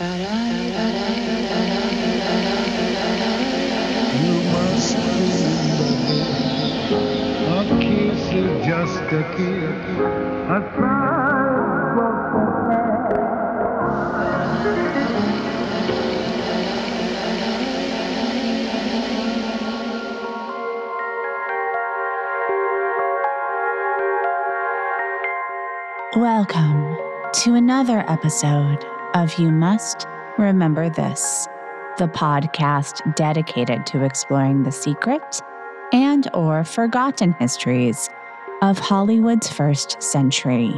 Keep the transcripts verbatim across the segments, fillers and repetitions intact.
You must remember, a kiss is just a kiss, a sign of love. Welcome to another episode of You Must Remember This, the podcast dedicated to exploring the secret and or forgotten histories of Hollywood's first century.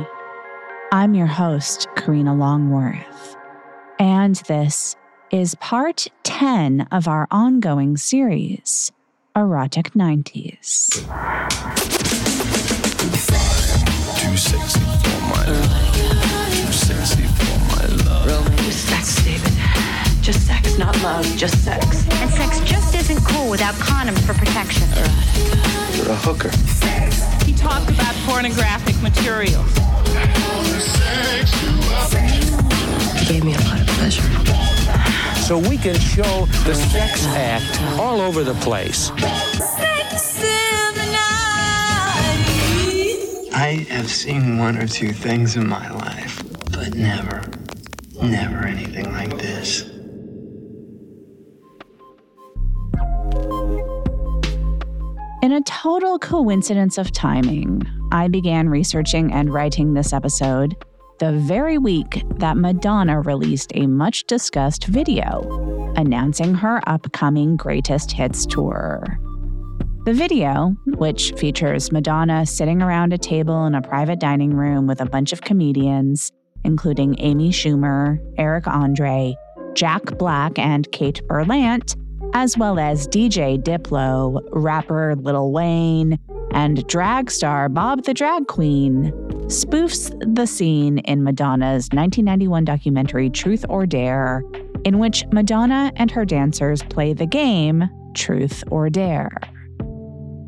I'm your host, Karina Longworth, and this is part ten of our ongoing series, Erotic nineties. Too sexy for my love. Too sexy for my love. Just sex, David. Just sex, not love, just sex. And sex just isn't cool without condoms for protection. You're a hooker. He talked about pornographic material. He gave me a lot of pleasure. So we can show the sex act all over the place. Sex in the night. I have seen one or two things in my life, but never... never anything like this. In a total coincidence of timing, I began researching and writing this episode the very week that Madonna released a much-discussed video announcing her upcoming Greatest Hits tour. The video, which features Madonna sitting around a table in a private dining room with a bunch of comedians, including Amy Schumer, Eric Andre, Jack Black, and Kate Berlant, as well as D J Diplo, rapper Lil Wayne, and drag star Bob the Drag Queen, spoofs the scene in Madonna's nineteen ninety-one documentary Truth or Dare, in which Madonna and her dancers play the game Truth or Dare.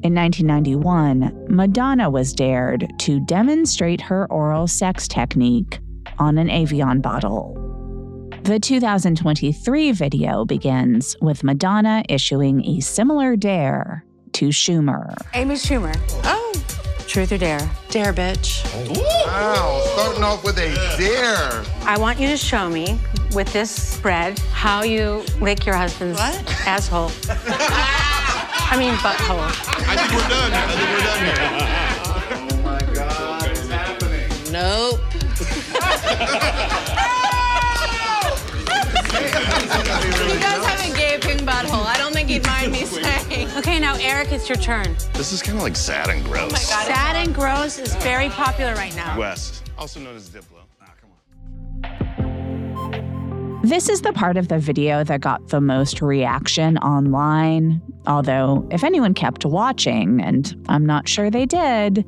In nineteen ninety-one, Madonna was dared to demonstrate her oral sex technique on an Evian bottle. The two thousand twenty-three video begins with Madonna issuing a similar dare to Schumer. Amy Schumer. Oh. Truth or dare? Dare, bitch. Oh. Wow, starting off with a dare. I want you to show me, with this spread, how you lick your husband's what? asshole. I mean, butthole. I think we're done. I think we're done here. Oh, my God. What's happening? Nope. He does have a gaping butthole. I don't think he'd mind me saying. Okay, now, Eric, it's your turn. This is kind of like sad and gross. Oh my God, sad and gross is very popular right now. West, also known as Diplo. Ah, come on. This is the part of the video that got the most reaction online. Although, if anyone kept watching, and I'm not sure they did,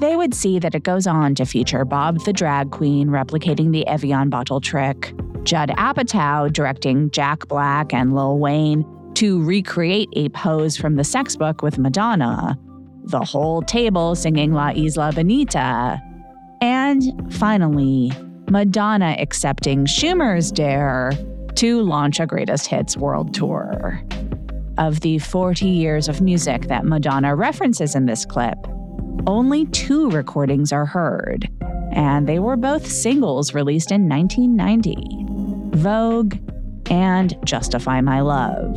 they would see that it goes on to feature Bob the Drag Queen replicating the Evian bottle trick, Judd Apatow directing Jack Black and Lil Wayne to recreate a pose from the sex book with Madonna, the whole table singing La Isla Bonita, and finally, Madonna accepting Schumer's dare to launch a Greatest Hits world tour. Of the forty years of music that Madonna references in this clip, only two recordings are heard, and they were both singles released in nineteen ninety, Vogue and Justify My Love.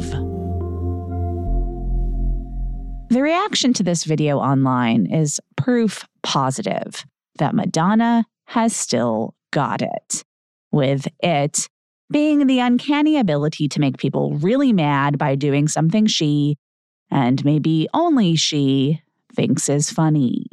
The reaction to this video online is proof positive that Madonna has still got it, with it being the uncanny ability to make people really mad by doing something she, and maybe only she, thinks is funny.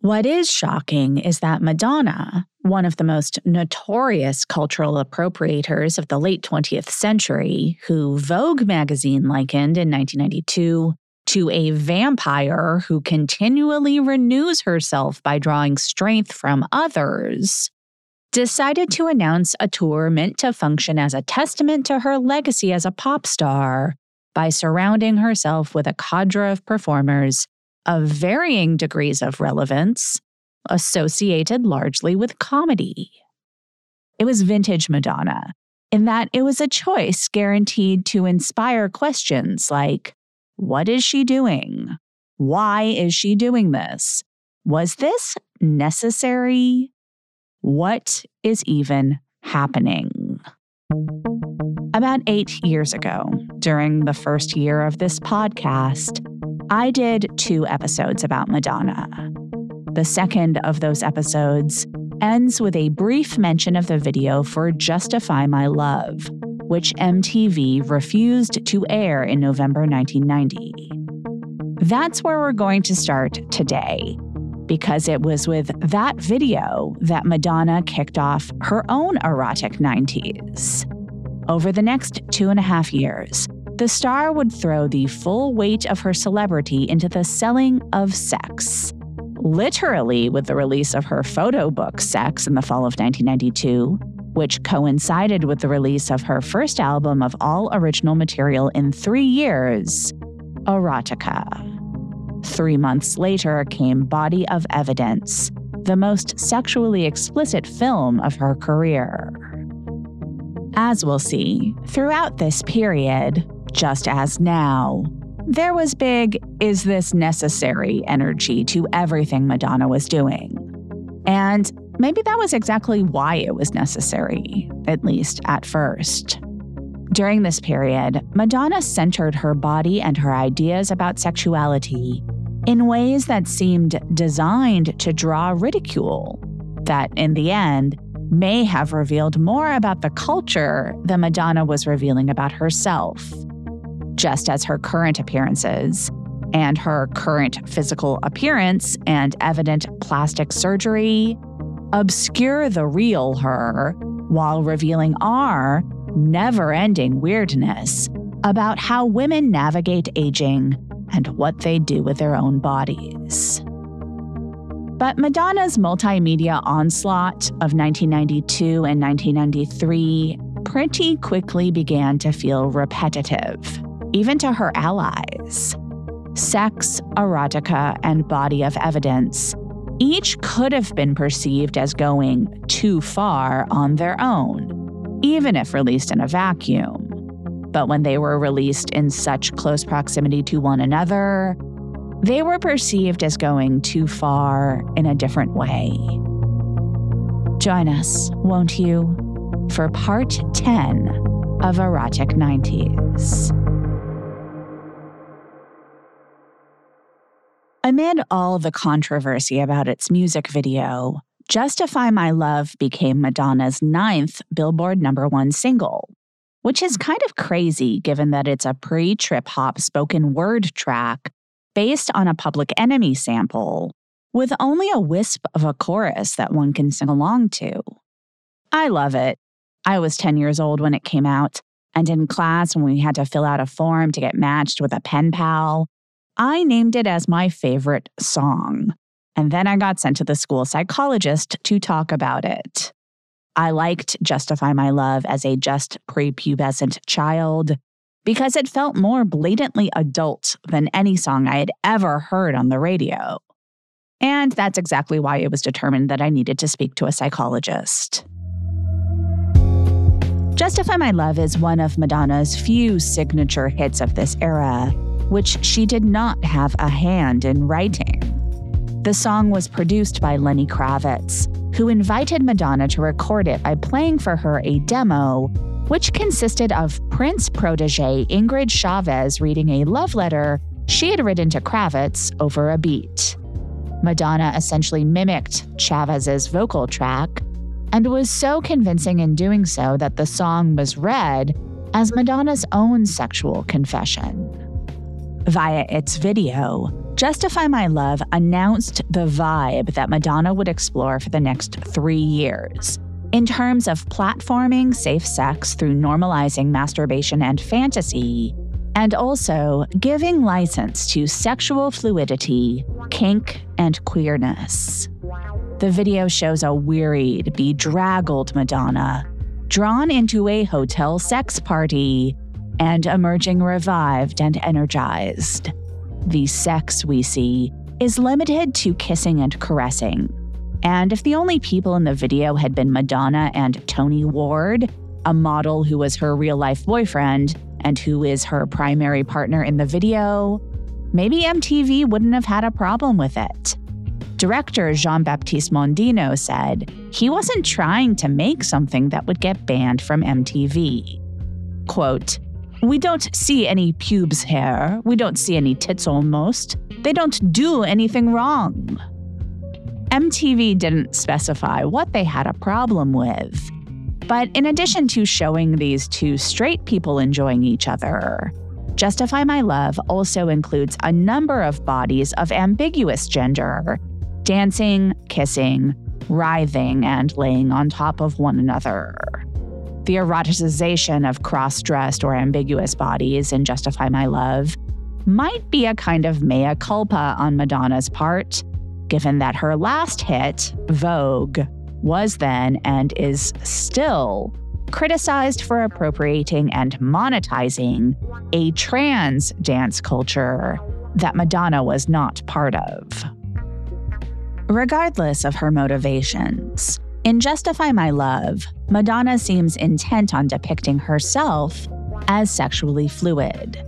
What is shocking is that Madonna, one of the most notorious cultural appropriators of the late twentieth century, who Vogue magazine likened in nineteen ninety-two to a vampire who continually renews herself by drawing strength from others, decided to announce a tour meant to function as a testament to her legacy as a pop star by surrounding herself with a cadre of performers of varying degrees of relevance, associated largely with comedy. It was vintage Madonna, in that it was a choice guaranteed to inspire questions like, what is she doing? Why is she doing this? Was this necessary? What is even happening? About eight years ago, during the first year of this podcast, I did two episodes about Madonna. The second of those episodes ends with a brief mention of the video for Justify My Love, which M T V refused to air in November nineteen ninety. That's where we're going to start today, because it was with that video that Madonna kicked off her own erotic nineties. Over the next two and a half years, the star would throw the full weight of her celebrity into the selling of sex. Literally with the release of her photo book, Sex, in the fall of nineteen ninety-two, which coincided with the release of her first album of all original material in three years, Erotica. Three months later came Body of Evidence, the most sexually explicit film of her career. As we'll see, throughout this period, just as now, there was big, is this necessary energy to everything Madonna was doing. And maybe that was exactly why it was necessary, at least at first. During this period, Madonna centered her body and her ideas about sexuality in ways that seemed designed to draw ridicule, that in the end may have revealed more about the culture than Madonna was revealing about herself. Just as her current appearances and her current physical appearance and evident plastic surgery obscure the real her while revealing our never-ending weirdness about how women navigate aging and what they do with their own bodies. But Madonna's multimedia onslaught of nineteen ninety-two and nineteen ninety-three pretty quickly began to feel repetitive, even to her allies. Sex, Erotica, and Body of Evidence each could have been perceived as going too far on their own, even if released in a vacuum. But when they were released in such close proximity to one another, they were perceived as going too far in a different way. Join us, won't you, for part ten of Erotic nineties. Amid all the controversy about its music video, Justify My Love became Madonna's ninth Billboard number one single, which is kind of crazy given that it's a pre-trip hop spoken word track based on a Public Enemy sample with only a wisp of a chorus that one can sing along to. I love it. I was ten years old when it came out, and in class when we had to fill out a form to get matched with a pen pal, I named it as my favorite song, and then I got sent to the school psychologist to talk about it. I liked Justify My Love as a just prepubescent child because it felt more blatantly adult than any song I had ever heard on the radio. And that's exactly why it was determined that I needed to speak to a psychologist. Justify My Love is one of Madonna's few signature hits of this era, which she did not have a hand in writing. The song was produced by Lenny Kravitz, who invited Madonna to record it by playing for her a demo, which consisted of Prince protege Ingrid Chavez reading a love letter she had written to Kravitz over a beat. Madonna essentially mimicked Chavez's vocal track and was so convincing in doing so that the song was read as Madonna's own sexual confession. Via its video, Justify My Love announced the vibe that Madonna would explore for the next three years in terms of platforming safe sex through normalizing masturbation and fantasy, and also giving license to sexual fluidity, kink, and queerness. The video shows a wearied, bedraggled Madonna drawn into a hotel sex party and emerging revived and energized. The sex we see is limited to kissing and caressing. And if the only people in the video had been Madonna and Tony Ward, a model who was her real-life boyfriend and who is her primary partner in the video, maybe M T V wouldn't have had a problem with it. Director Jean-Baptiste Mondino said he wasn't trying to make something that would get banned from M T V. Quote, "We don't see any pubes hair. We don't see any tits almost. They don't do anything wrong." M T V didn't specify what they had a problem with. But in addition to showing these two straight people enjoying each other, Justify My Love also includes a number of bodies of ambiguous gender, dancing, kissing, writhing, and laying on top of one another. The eroticization of cross-dressed or ambiguous bodies in Justify My Love might be a kind of mea culpa on Madonna's part, given that her last hit, Vogue, was then and is still criticized for appropriating and monetizing a trans dance culture that Madonna was not part of. Regardless of her motivations, in Justify My Love, Madonna seems intent on depicting herself as sexually fluid.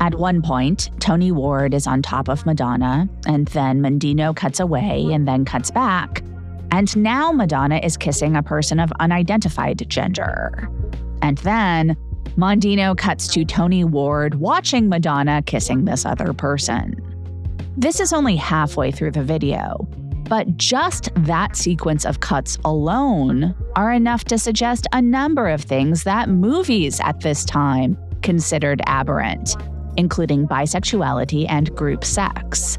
At one point, Tony Ward is on top of Madonna, and then Mondino cuts away and then cuts back, and now Madonna is kissing a person of unidentified gender. And then Mondino cuts to Tony Ward watching Madonna kissing this other person. This is only halfway through the video, but just that sequence of cuts alone are enough to suggest a number of things that movies at this time considered aberrant, including bisexuality and group sex.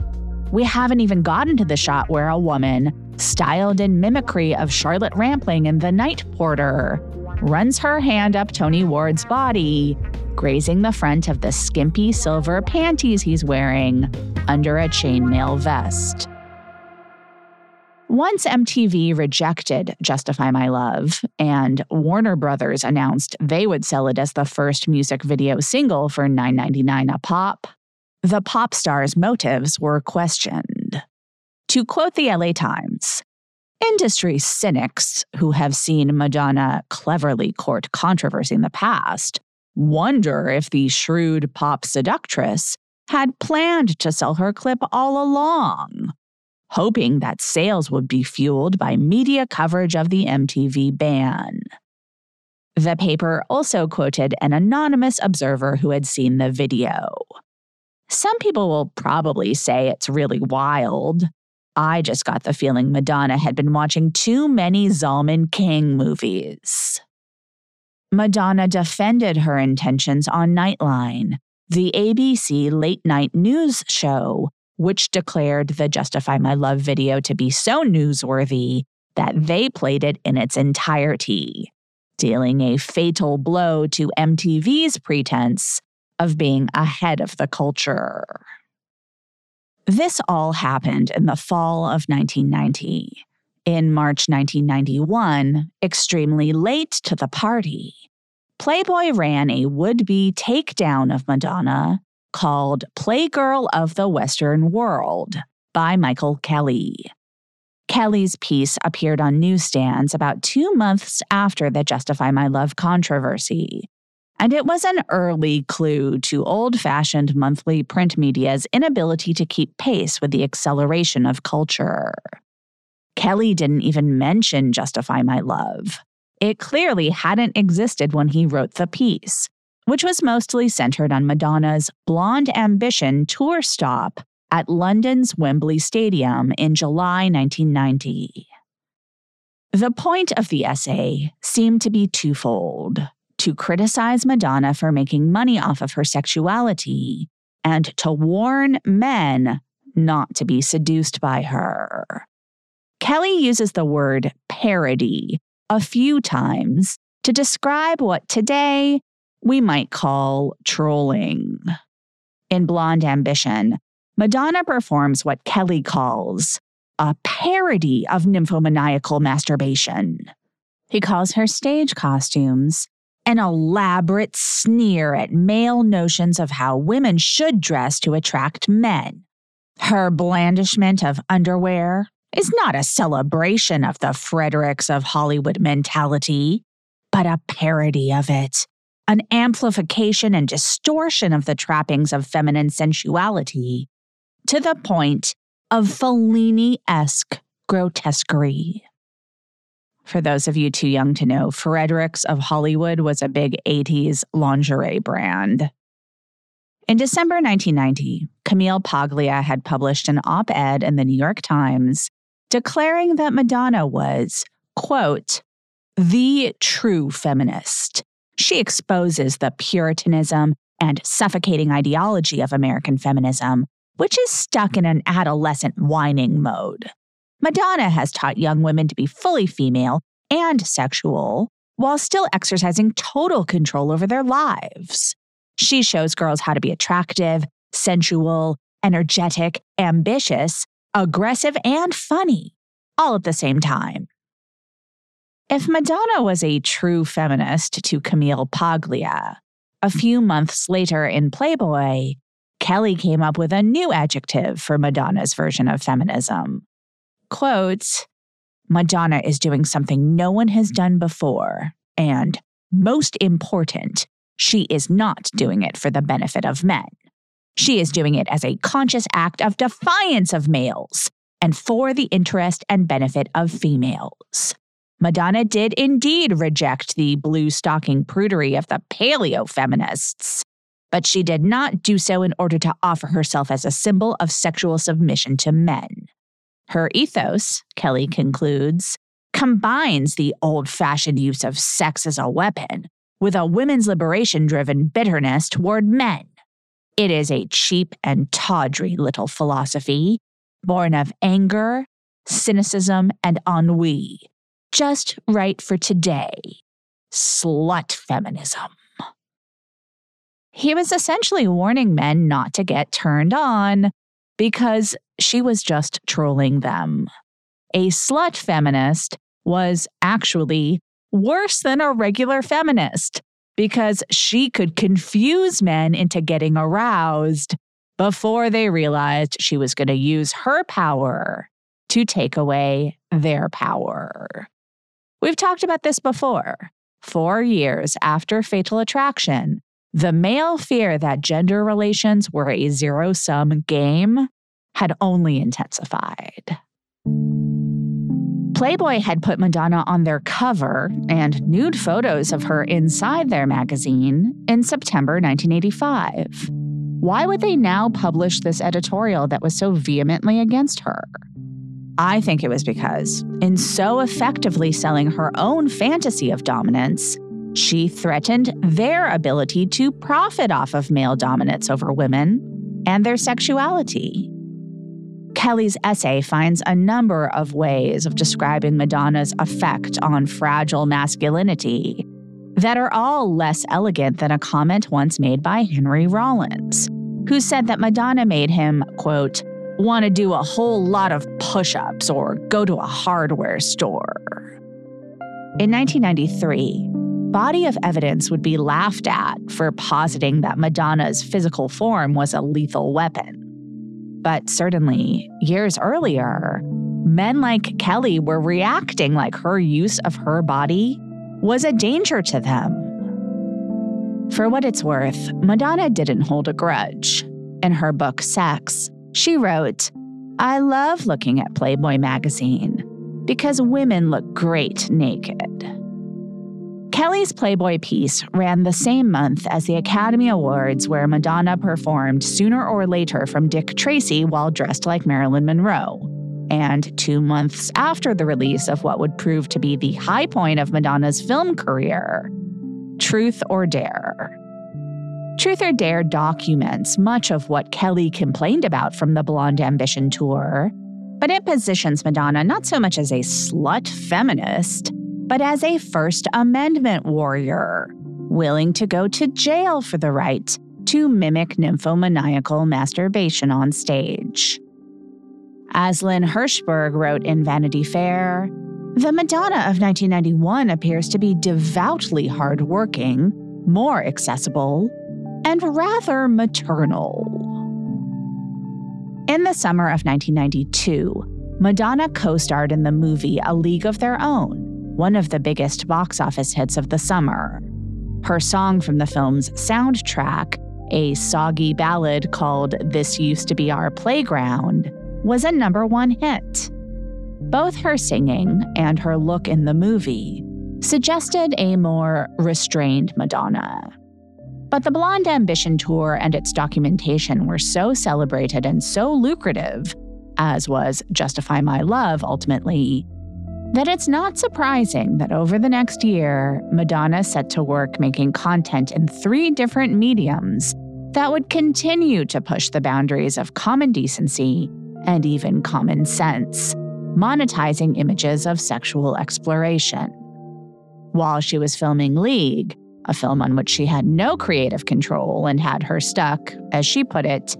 We haven't even gotten to the shot where a woman, styled in mimicry of Charlotte Rampling in The Night Porter, runs her hand up Tony Ward's body, grazing the front of the skimpy silver panties he's wearing under a chainmail vest. Once M T V rejected Justify My Love and Warner Brothers announced they would sell it as the first music video single for nine ninety-nine a pop, the pop star's motives were questioned. To quote the L A Times, "Industry cynics who have seen Madonna cleverly court controversy in the past wonder if the shrewd pop seductress had planned to sell her clip all along, hoping that sales would be fueled by media coverage of the M T V ban." The paper also quoted an anonymous observer who had seen the video. "Some people will probably say it's really wild. I just got the feeling Madonna had been watching too many Zalman King movies." Madonna defended her intentions on Nightline, the A B C late-night news show, which declared the Justify My Love video to be so newsworthy that they played it in its entirety, dealing a fatal blow to M T V's pretense of being ahead of the culture. This all happened in the fall of nineteen ninety. In March nineteen ninety-one, extremely late to the party, Playboy ran a would-be takedown of Madonna called Playgirl of the Western World by Michael Kelly. Kelly's piece appeared on newsstands about two months after the Justify My Love controversy, and it was an early clue to old-fashioned monthly print media's inability to keep pace with the acceleration of culture. Kelly didn't even mention Justify My Love. It clearly hadn't existed when he wrote the piece, which was mostly centered on Madonna's Blonde Ambition tour stop at London's Wembley Stadium in July nineteen ninety. The point of the essay seemed to be twofold: to criticize Madonna for making money off of her sexuality, and to warn men not to be seduced by her. Kelly uses the word parody a few times to describe what today we might call trolling. In Blonde Ambition, Madonna performs what Kelly calls a parody of nymphomaniacal masturbation. He calls her stage costumes an elaborate sneer at male notions of how women should dress to attract men. Her blandishment of underwear is not a celebration of the Fredericks of Hollywood mentality. but a parody of it. An amplification and distortion of the trappings of feminine sensuality to the point of Fellini-esque grotesquerie. For those of you too young to know, Fredericks of Hollywood was a big eighties lingerie brand. In December nineteen ninety, Camille Paglia had published an op-ed in the New York Times declaring that Madonna was, quote, the true feminist. She exposes the puritanism and suffocating ideology of American feminism, which is stuck in an adolescent whining mode. Madonna has taught young women to be fully female and sexual while still exercising total control over their lives. She shows girls how to be attractive, sensual, energetic, ambitious, aggressive, and funny, all at the same time. If Madonna was a true feminist to Camille Paglia, a few months later in Playboy, Kelly came up with a new adjective for Madonna's version of feminism. Quote, Madonna is doing something no one has done before, and most important, she is not doing it for the benefit of men. She is doing it as a conscious act of defiance of males and for the interest and benefit of females. Madonna did indeed reject the blue stocking prudery of the paleo-feminists, but she did not do so in order to offer herself as a symbol of sexual submission to men. Her ethos, Kelly concludes, combines the old-fashioned use of sex as a weapon with a women's liberation-driven bitterness toward men. It is a cheap and tawdry little philosophy, born of anger, cynicism, and ennui. Just right for today. Slut feminism. He was essentially warning men not to get turned on because she was just trolling them. A slut feminist was actually worse than a regular feminist because she could confuse men into getting aroused before they realized she was going to use her power to take away their power. We've talked about this before. Four years after Fatal Attraction, the male fear that gender relations were a zero-sum game had only intensified. Playboy had put Madonna on their cover and nude photos of her inside their magazine in September nineteen eighty-five. Why would they now publish this editorial that was so vehemently against her? I think it was because, in so effectively selling her own fantasy of dominance, she threatened their ability to profit off of male dominance over women and their sexuality. Kelly's essay finds a number of ways of describing Madonna's effect on fragile masculinity that are all less elegant than a comment once made by Henry Rollins, who said that Madonna made him, quote, want to do a whole lot of push-ups or go to a hardware store. In nineteen ninety-three, body of evidence would be laughed at for positing that Madonna's physical form was a lethal weapon. But certainly, years earlier, men like Kelly were reacting like her use of her body was a danger to them. For what it's worth, Madonna didn't hold a grudge. In her book, Sex, she wrote, I love looking at Playboy magazine because women look great naked. Kelly's Playboy piece ran the same month as the Academy Awards, where Madonna performed Sooner or Later from Dick Tracy while dressed like Marilyn Monroe. And two months after the release of what would prove to be the high point of Madonna's film career, Truth or Dare. Truth or Dare documents much of what Kelly complained about from the Blonde Ambition tour, but it positions Madonna not so much as a slut feminist, but as a First Amendment warrior, willing to go to jail for the right to mimic nymphomaniacal masturbation on stage. As Lynn Hirschberg wrote in Vanity Fair, the Madonna of nineteen ninety-one appears to be devoutly hardworking, more accessible, and rather maternal. In the summer of nineteen ninety-two, Madonna co-starred in the movie A League of Their Own, one of the biggest box office hits of the summer. Her song from the film's soundtrack, a soggy ballad called This Used to Be Our Playground, was a number one hit. Both her singing and her look in the movie suggested a more restrained Madonna. But the Blonde Ambition tour and its documentation were so celebrated and so lucrative, as was Justify My Love ultimately, that it's not surprising that over the next year, Madonna set to work making content in three different mediums that would continue to push the boundaries of common decency and even common sense, monetizing images of sexual exploration. While she was filming League, a film on which she had no creative control and had her stuck, as she put it,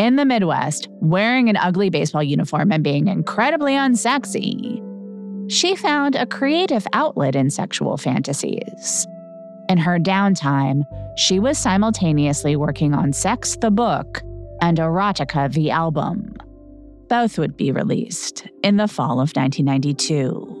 in the Midwest, wearing an ugly baseball uniform and being incredibly unsexy, she found a creative outlet in sexual fantasies. In her downtime, she was simultaneously working on Sex the Book and Erotica the Album. Both would be released in the fall of nineteen ninety-two.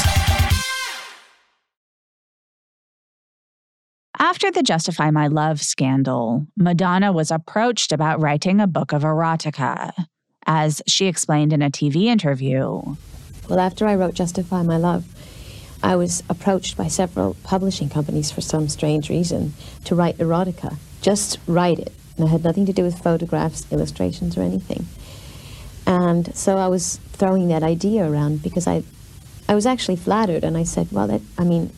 After the Justify My Love scandal, Madonna was approached about writing a book of erotica. As she explained in a T V interview, "Well, after I wrote Justify My Love, I was approached by several publishing companies for some strange reason to write erotica. Just write it. And it had nothing to do with photographs, illustrations, or anything. And so I was throwing that idea around because I, I was actually flattered. And I said, well, that, I mean...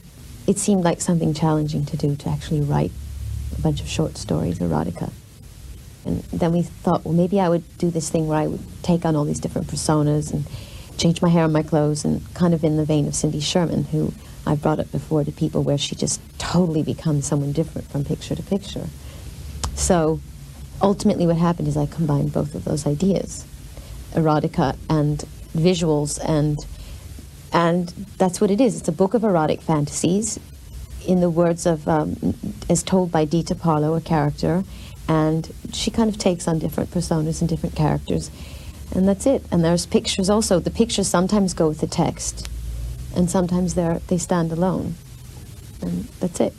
it seemed like something challenging to do, to actually write a bunch of short stories, erotica. And then we thought, well, maybe I would do this thing where I would take on all these different personas and change my hair and my clothes, and kind of in the vein of Cindy Sherman, who I've brought up before to people, where she just totally becomes someone different from picture to picture. So ultimately what happened is I combined both of those ideas, erotica and visuals, and And that's what it is. It's a book of erotic fantasies, in the words of, um, as told by Dita Parlo, a character, and she kind of takes on different personas and different characters, and that's it. And there's pictures also. The pictures sometimes go with the text, and sometimes they're, they stand alone, and that's it."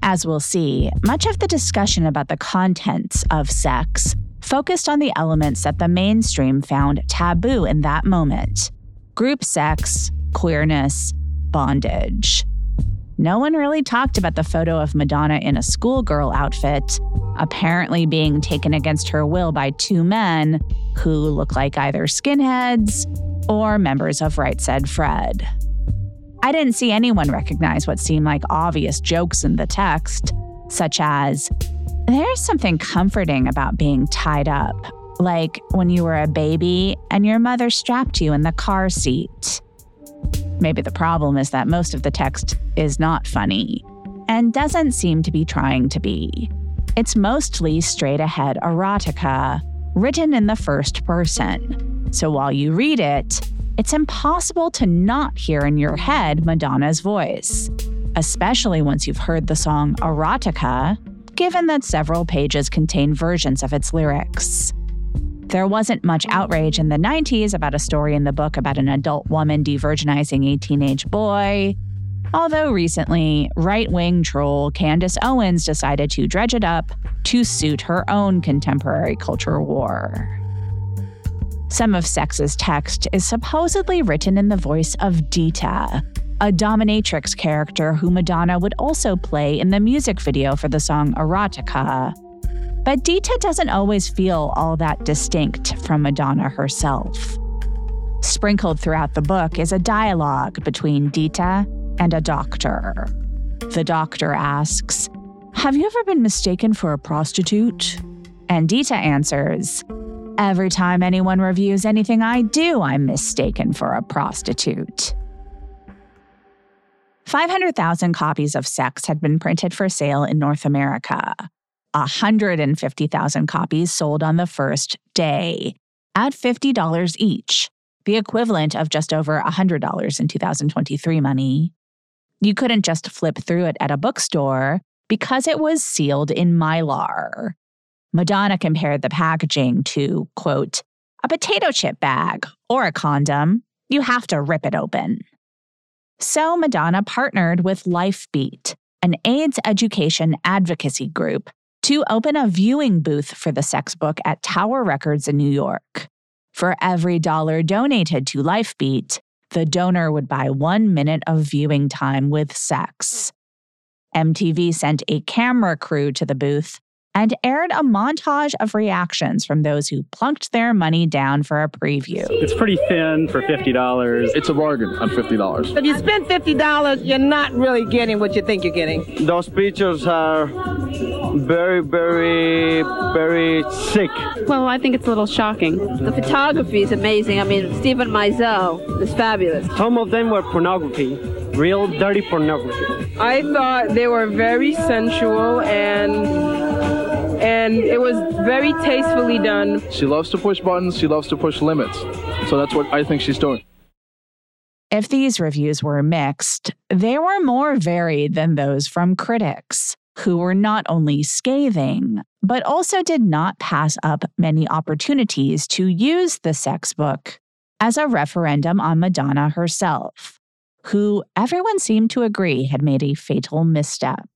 As we'll see, much of the discussion about the contents of Sex focused on the elements that the mainstream found taboo in that moment: group sex, queerness, bondage. No one really talked about the photo of Madonna in a schoolgirl outfit, apparently being taken against her will by two men who look like either skinheads or members of Right Said Fred. I didn't see anyone recognize what seemed like obvious jokes in the text, such as, "There's something comforting about being tied up, like when you were a baby and your mother strapped you in the car seat." Maybe the problem is that most of the text is not funny and doesn't seem to be trying to be. It's mostly straight-ahead erotica, written in the first person. So while you read it, it's impossible to not hear in your head Madonna's voice, especially once you've heard the song Erotica, given that several pages contain versions of its lyrics. There wasn't much outrage in the nineties about a story in the book about an adult woman de-virginizing a teenage boy, although recently, right-wing troll Candace Owens decided to dredge it up to suit her own contemporary culture war. Some of Sex's text is supposedly written in the voice of Dita, a dominatrix character who Madonna would also play in the music video for the song Erotica. But Dita doesn't always feel all that distinct from Madonna herself. Sprinkled throughout the book is a dialogue between Dita and a doctor. The doctor asks, "Have you ever been mistaken for a prostitute?" And Dita answers, Every time anyone reviews anything I do, I'm mistaken for a prostitute. five hundred thousand copies of Sex had been printed for sale in North America. one hundred fifty thousand copies sold on the first day, at fifty dollars each, the equivalent of just over one hundred dollars in two thousand twenty-three money. You couldn't just flip through it at a bookstore because it was sealed in Mylar. Madonna compared the packaging to, quote, a potato chip bag or a condom. You have to rip it open. So Madonna partnered with Lifebeat, an AIDS education advocacy group, to open a viewing booth for the sex book at Tower Records in New York. For every dollar donated to Lifebeat, the donor would buy one minute of viewing time with sex. M T V sent a camera crew to the booth and aired a montage of reactions from those who plunked their money down for a preview. It's pretty thin for fifty dollars. It's a bargain at fifty dollars. If you spend fifty dollars, you're not really getting what you think you're getting. Those pictures are very, very, very sick. Well, I think it's a little shocking. The photography is amazing. I mean, Stephen Meisel is fabulous. Some of them were pornography, real dirty pornography. I thought they were very sensual and... And it was very tastefully done. She loves to push buttons. She loves to push limits. So that's what I think she's doing. If these reviews were mixed, they were more varied than those from critics, who were not only scathing, but also did not pass up many opportunities to use the sex book as a referendum on Madonna herself, who everyone seemed to agree had made a fatal misstep.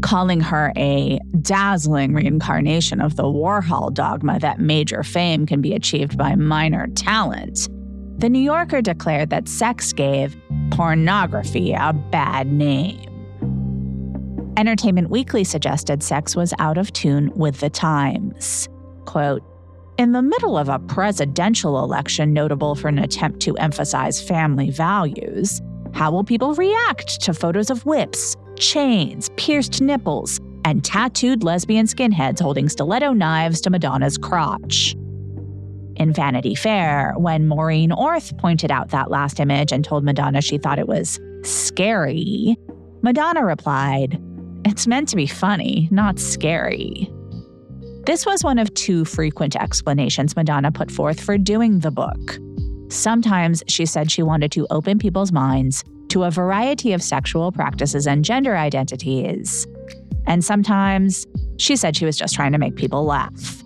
Calling her a dazzling reincarnation of the Warhol dogma that major fame can be achieved by minor talent, The New Yorker declared that sex gave pornography a bad name. Entertainment Weekly suggested sex was out of tune with the times. Quote, in the middle of a presidential election notable for an attempt to emphasize family values, how will people react to photos of whips, chains, pierced nipples, and tattooed lesbian skinheads holding stiletto knives to Madonna's crotch? In Vanity Fair, when Maureen Orth pointed out that last image and told Madonna she thought it was scary, Madonna replied, "It's meant to be funny, not scary." This was one of two frequent explanations Madonna put forth for doing the book. Sometimes she said she wanted to open people's minds to a variety of sexual practices and gender identities. And sometimes she said she was just trying to make people laugh.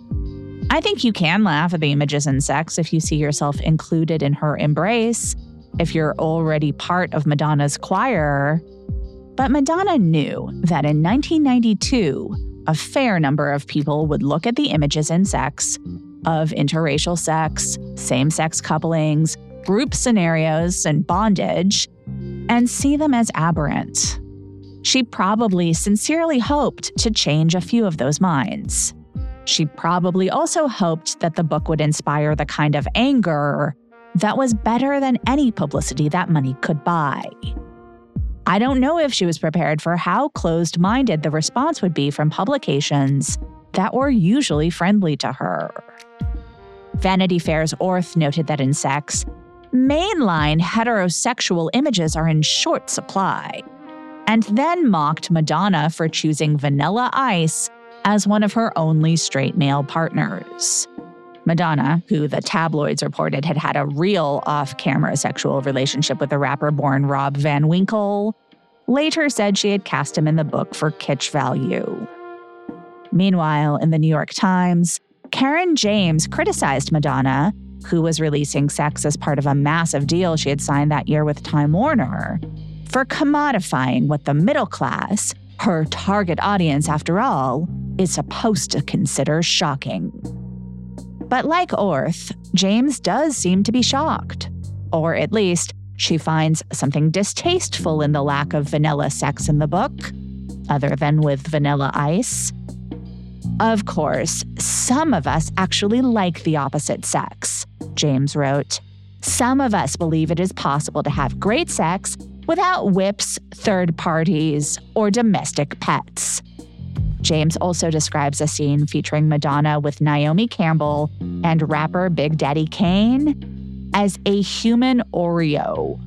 I think you can laugh at the images in Sex if you see yourself included in her embrace, if you're already part of Madonna's choir. But Madonna knew that in nineteen ninety-two, a fair number of people would look at the images in Sex of interracial sex, same-sex couplings, group scenarios, and bondage, and see them as aberrant. She probably sincerely hoped to change a few of those minds. She probably also hoped that the book would inspire the kind of anger that was better than any publicity that money could buy. I don't know if she was prepared for how closed-minded the response would be from publications that were usually friendly to her. Vanity Fair's Orth noted that in Sex, mainline heterosexual images are in short supply, and then mocked Madonna for choosing Vanilla Ice as one of her only straight male partners. Madonna, who the tabloids reported had had a real off-camera sexual relationship with the rapper born Rob Van Winkle, later said she had cast him in the book for kitsch value. Meanwhile, in the New York Times, Karen James criticized Madonna, who was releasing Sex as part of a massive deal she had signed that year with Time Warner, for commodifying what the middle class, her target audience after all, is supposed to consider shocking. But like Orth, James does seem to be shocked. Or at least, she finds something distasteful in the lack of vanilla sex in the book, other than with Vanilla Ice. Of course, some of us actually like the opposite sex, James wrote. Some of us believe it is possible to have great sex without whips, third parties, or domestic pets. James also describes a scene featuring Madonna with Naomi Campbell and rapper Big Daddy Kane as a human Oreo,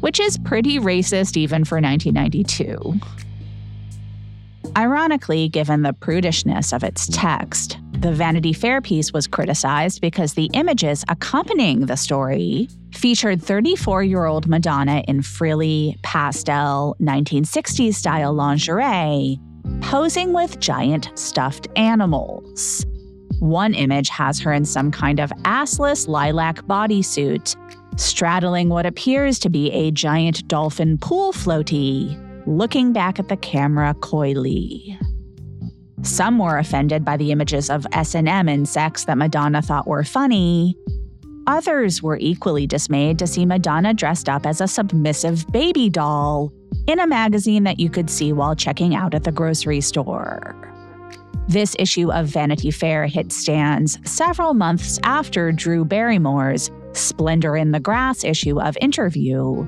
which is pretty racist even for nineteen ninety-two. Ironically, given the prudishness of its text, the Vanity Fair piece was criticized because the images accompanying the story featured thirty-four-year-old Madonna in frilly, pastel, nineteen sixties-style lingerie, posing with giant stuffed animals. One image has her in some kind of assless lilac bodysuit, straddling what appears to be a giant dolphin pool floaty, looking back at the camera coyly. Some were offended by the images of S and M and sex that Madonna thought were funny. Others were equally dismayed to see Madonna dressed up as a submissive baby doll in a magazine that you could see while checking out at the grocery store. This issue of Vanity Fair hit stands several months after Drew Barrymore's Splendor in the Grass issue of Interview,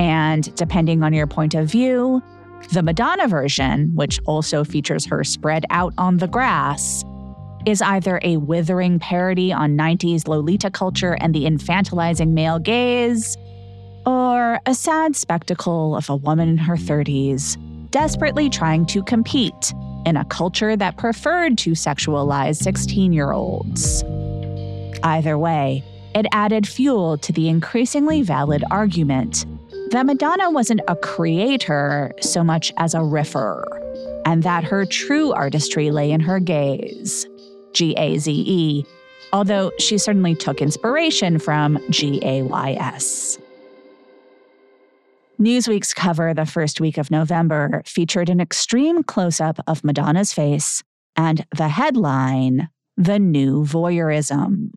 and depending on your point of view, the Madonna version, which also features her spread out on the grass, is either a withering parody on nineties Lolita culture and the infantilizing male gaze, or a sad spectacle of a woman in her thirties desperately trying to compete in a culture that preferred to sexualize sixteen-year-olds. Either way, it added fuel to the increasingly valid argument that Madonna wasn't a creator so much as a riffer, and that her true artistry lay in her gaze, G A Z E, although she certainly took inspiration from G A Y S. Newsweek's cover the first week of November featured an extreme close-up of Madonna's face and the headline, "The New Voyeurism."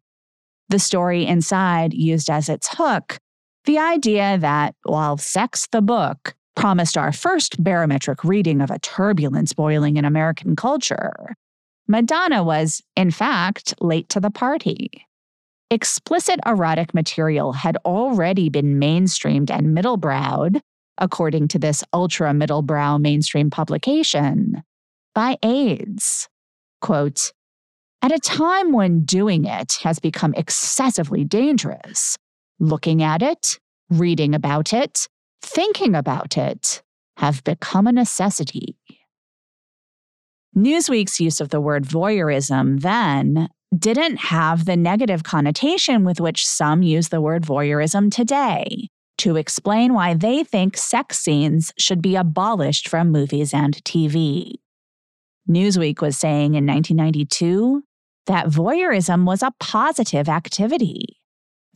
The story inside used as its hook the idea that, while Sex the Book promised our first barometric reading of a turbulence boiling in American culture, Madonna was, in fact, late to the party. Explicit erotic material had already been mainstreamed and middlebrowed, according to this ultra-middlebrow mainstream publication, by AIDS. Quote, "At a time when doing it has become excessively dangerous, looking at it, reading about it, thinking about it, have become a necessity." Newsweek's use of the word voyeurism then didn't have the negative connotation with which some use the word voyeurism today to explain why they think sex scenes should be abolished from movies and T V. Newsweek was saying in nineteen ninety-two that voyeurism was a positive activity.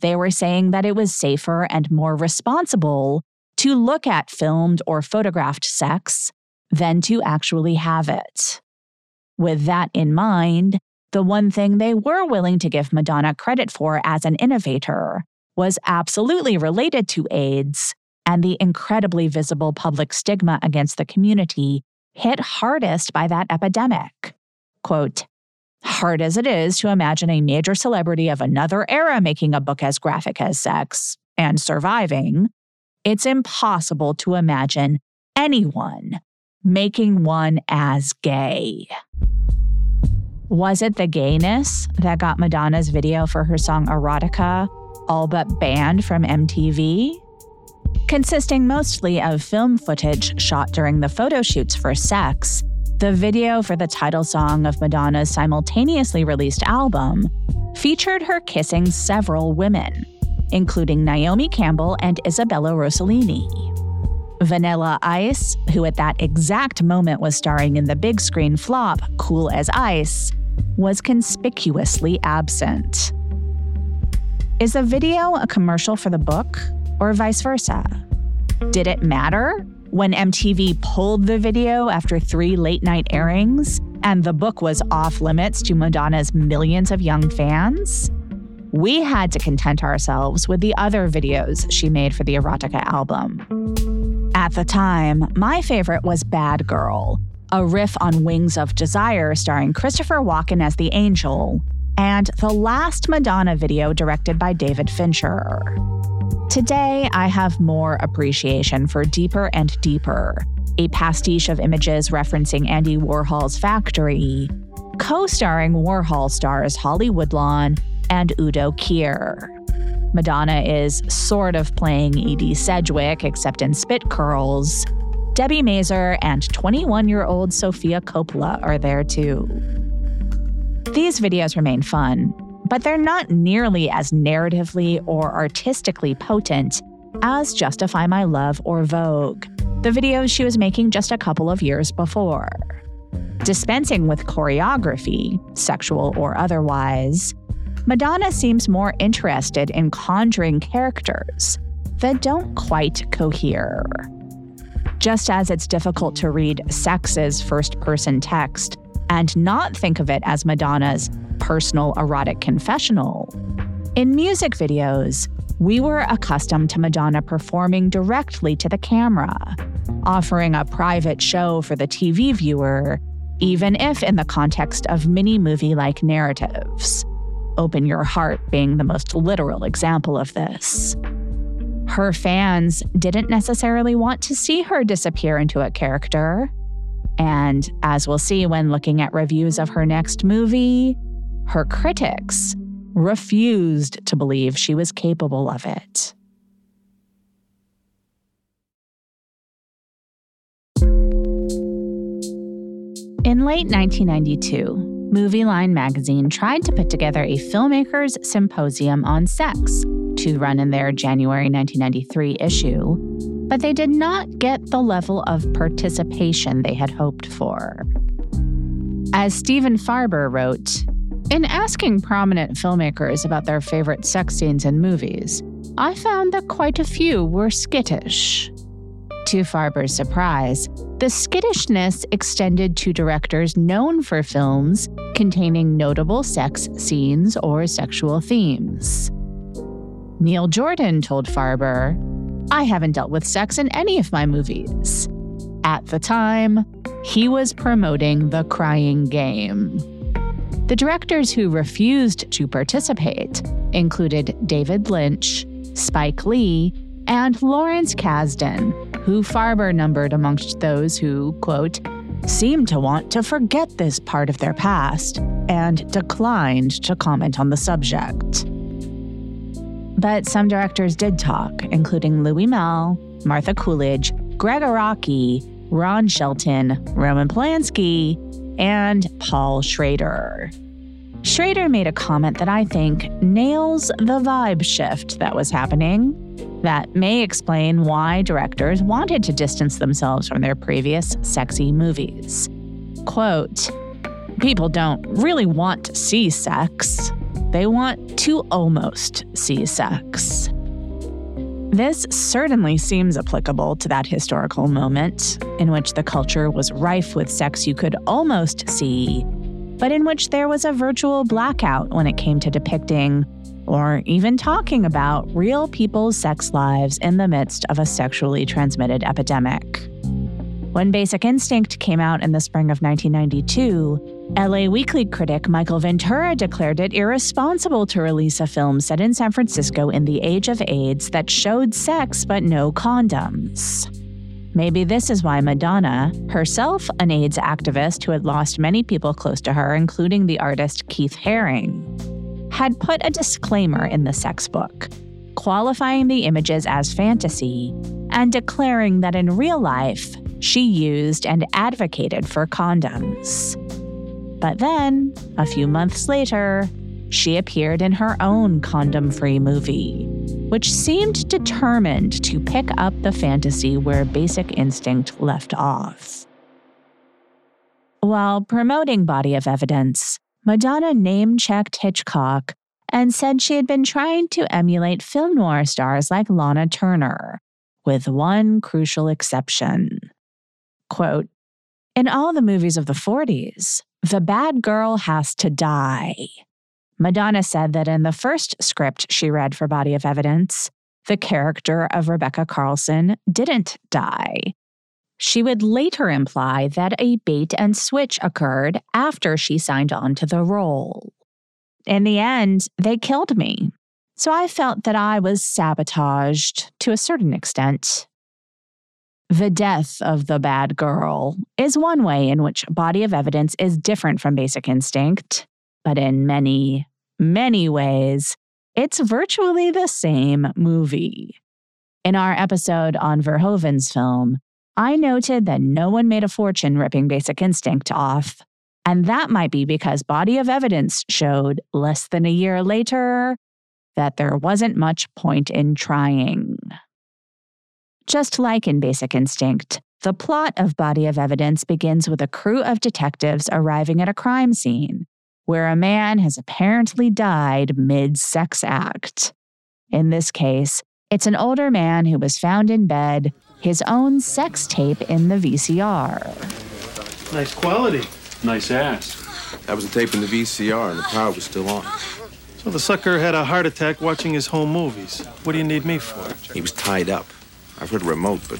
They were saying that it was safer and more responsible to look at filmed or photographed sex than to actually have it. With that in mind, the one thing they were willing to give Madonna credit for as an innovator was absolutely related to AIDS and the incredibly visible public stigma against the community hit hardest by that epidemic. Quote, "Hard as it is to imagine a major celebrity of another era making a book as graphic as Sex and surviving, it's impossible to imagine anyone making one as gay." Was it the gayness that got Madonna's video for her song Erotica all but banned from M T V? Consisting mostly of film footage shot during the photo shoots for Sex, the video for the title song of Madonna's simultaneously released album featured her kissing several women, including Naomi Campbell and Isabella Rossellini. Vanilla Ice, who at that exact moment was starring in the big screen flop Cool as Ice, was conspicuously absent. Is the video a commercial for the book, or vice versa? Did it matter when M T V pulled the video after three late-night airings and the book was off-limits to Madonna's millions of young fans? We had to content ourselves with the other videos she made for the Erotica album. At the time, my favorite was Bad Girl, a riff on Wings of Desire starring Christopher Walken as the angel, and the last Madonna video directed by David Fincher. Today, I have more appreciation for Deeper and Deeper, a pastiche of images referencing Andy Warhol's factory, co-starring Warhol stars Holly Woodlawn and Udo Kier. Madonna is sort of playing Edie Sedgwick, except in spit curls. Debbie Mazur and twenty-one-year-old Sofia Coppola are there too. These videos remain fun, but they're not nearly as narratively or artistically potent as Justify My Love or Vogue, the videos she was making just a couple of years before. Dispensing with choreography, sexual or otherwise, Madonna seems more interested in conjuring characters that don't quite cohere. Just as it's difficult to read sex's first-person text and not think of it as Madonna's personal erotic confessional, in music videos, we were accustomed to Madonna performing directly to the camera, offering a private show for the T V viewer, even if in the context of mini-movie-like narratives. Open Your Heart being the most literal example of this. Her fans didn't necessarily want to see her disappear into a character. And as we'll see when looking at reviews of her next movie, her critics refused to believe she was capable of it. In late nineteen ninety-two, Movieline magazine tried to put together a filmmakers' symposium on sex to run in their January nineteen ninety-three issue, but they did not get the level of participation they had hoped for. As Stephen Farber wrote, "In asking prominent filmmakers about their favorite sex scenes in movies, I found that quite a few were skittish." To Farber's surprise, the skittishness extended to directors known for films containing notable sex scenes or sexual themes. Neil Jordan told Farber, "I haven't dealt with sex in any of my movies." At the time, he was promoting The Crying Game. The directors who refused to participate included David Lynch, Spike Lee, and Lawrence Kasdan, who Farber numbered amongst those who, quote, seemed to want to forget this part of their past and declined to comment on the subject. But some directors did talk, including Louis Malle, Martha Coolidge, Greg Araki, Ron Shelton, Roman Polanski, and Paul Schrader. Schrader made a comment that I think nails the vibe shift that was happening. That may explain why directors wanted to distance themselves from their previous sexy movies. Quote, "People don't really want to see sex. They want to almost see sex." This certainly seems applicable to that historical moment in which the culture was rife with sex you could almost see, but in which there was a virtual blackout when it came to depicting or even talking about real people's sex lives in the midst of a sexually transmitted epidemic. When Basic Instinct came out in the spring of nineteen ninety-two, L A Weekly critic Michael Ventura declared it irresponsible to release a film set in San Francisco in the age of AIDS that showed sex but no condoms. Maybe this is why Madonna, herself an AIDS activist who had lost many people close to her, including the artist Keith Haring, had put a disclaimer in the sex book, qualifying the images as fantasy and declaring that in real life, she used and advocated for condoms. But then, a few months later, she appeared in her own condom-free movie, which seemed determined to pick up the fantasy where Basic Instinct left off. While promoting Body of Evidence, Madonna name-checked Hitchcock and said she had been trying to emulate film noir stars like Lana Turner, with one crucial exception. Quote, "In all the movies of the forties, the bad girl has to die." Madonna said that in the first script she read for Body of Evidence, the character of Rebecca Carlson didn't die. She would later imply that a bait and switch occurred after she signed on to the role. "In the end, they killed me, so I felt that I was sabotaged to a certain extent." The death of the bad girl is one way in which body of evidence is different from basic instinct, but in many, many ways, it's virtually the same movie. In our episode on Verhoeven's film, I noted that no one made a fortune ripping Basic Instinct off, and that might be because body of evidence showed less than a year later that there wasn't much point in trying. Just like in Basic Instinct, the plot of Body of Evidence begins with a crew of detectives arriving at a crime scene where a man has apparently died mid-sex act. In this case, it's an older man who was found in bed, his own sex tape in the V C R. Nice quality. Nice ass. That was the tape in the V C R and the power was still on. So the sucker had a heart attack watching his home movies. What do you need me for? He was tied up. I've heard remote, but...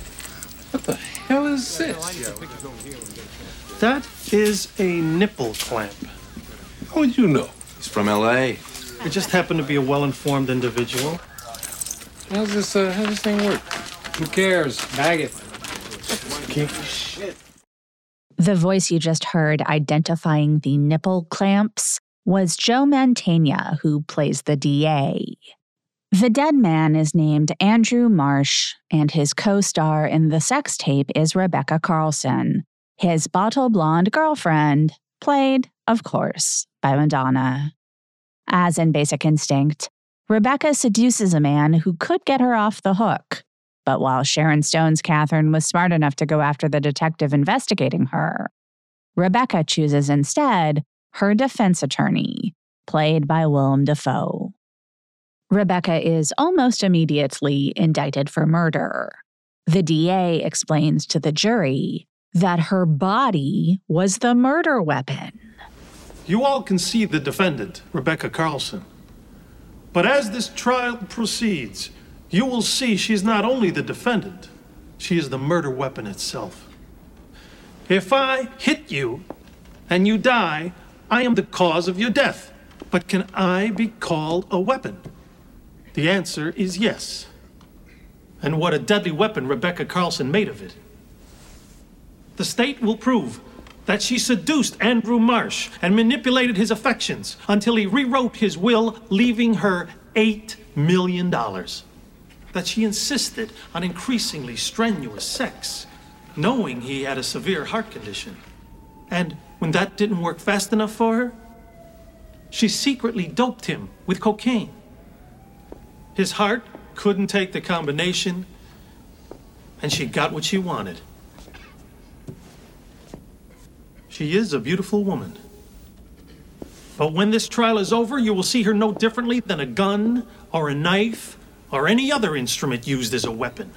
What the hell is this? That is a nipple clamp. How would you know? He's from L A. It just happened to be a well-informed individual. How's this, uh, how's this thing work? Who cares? Bag it. Kinky shit. The voice you just heard identifying the nipple clamps was Joe Mantegna, who plays the D A. The dead man is named Andrew Marsh, and his co-star in the sex tape is Rebecca Carlson, his bottle blonde girlfriend, played, of course, by Madonna. As in Basic Instinct, Rebecca seduces a man who could get her off the hook. But while Sharon Stone's Catherine was smart enough to go after the detective investigating her, Rebecca chooses instead her defense attorney, played by Willem Dafoe. Rebecca is almost immediately indicted for murder. The D A explains to the jury that her body was the murder weapon. You all can see the defendant, Rebecca Carlson. But as this trial proceeds, you will see she's not only the defendant, she is the murder weapon itself. If I hit you and you die, I am the cause of your death. But can I be called a weapon? The answer is yes. And what a deadly weapon Rebecca Carlson made of it. The state will prove that she seduced Andrew Marsh and manipulated his affections until he rewrote his will, leaving her eight million dollars. That she insisted on increasingly strenuous sex, knowing he had a severe heart condition. And when that didn't work fast enough for her, she secretly doped him with cocaine. His heart couldn't take the combination, and she got what she wanted. She is a beautiful woman. But when this trial is over, you will see her no differently than a gun or a knife or any other instrument used as a weapon.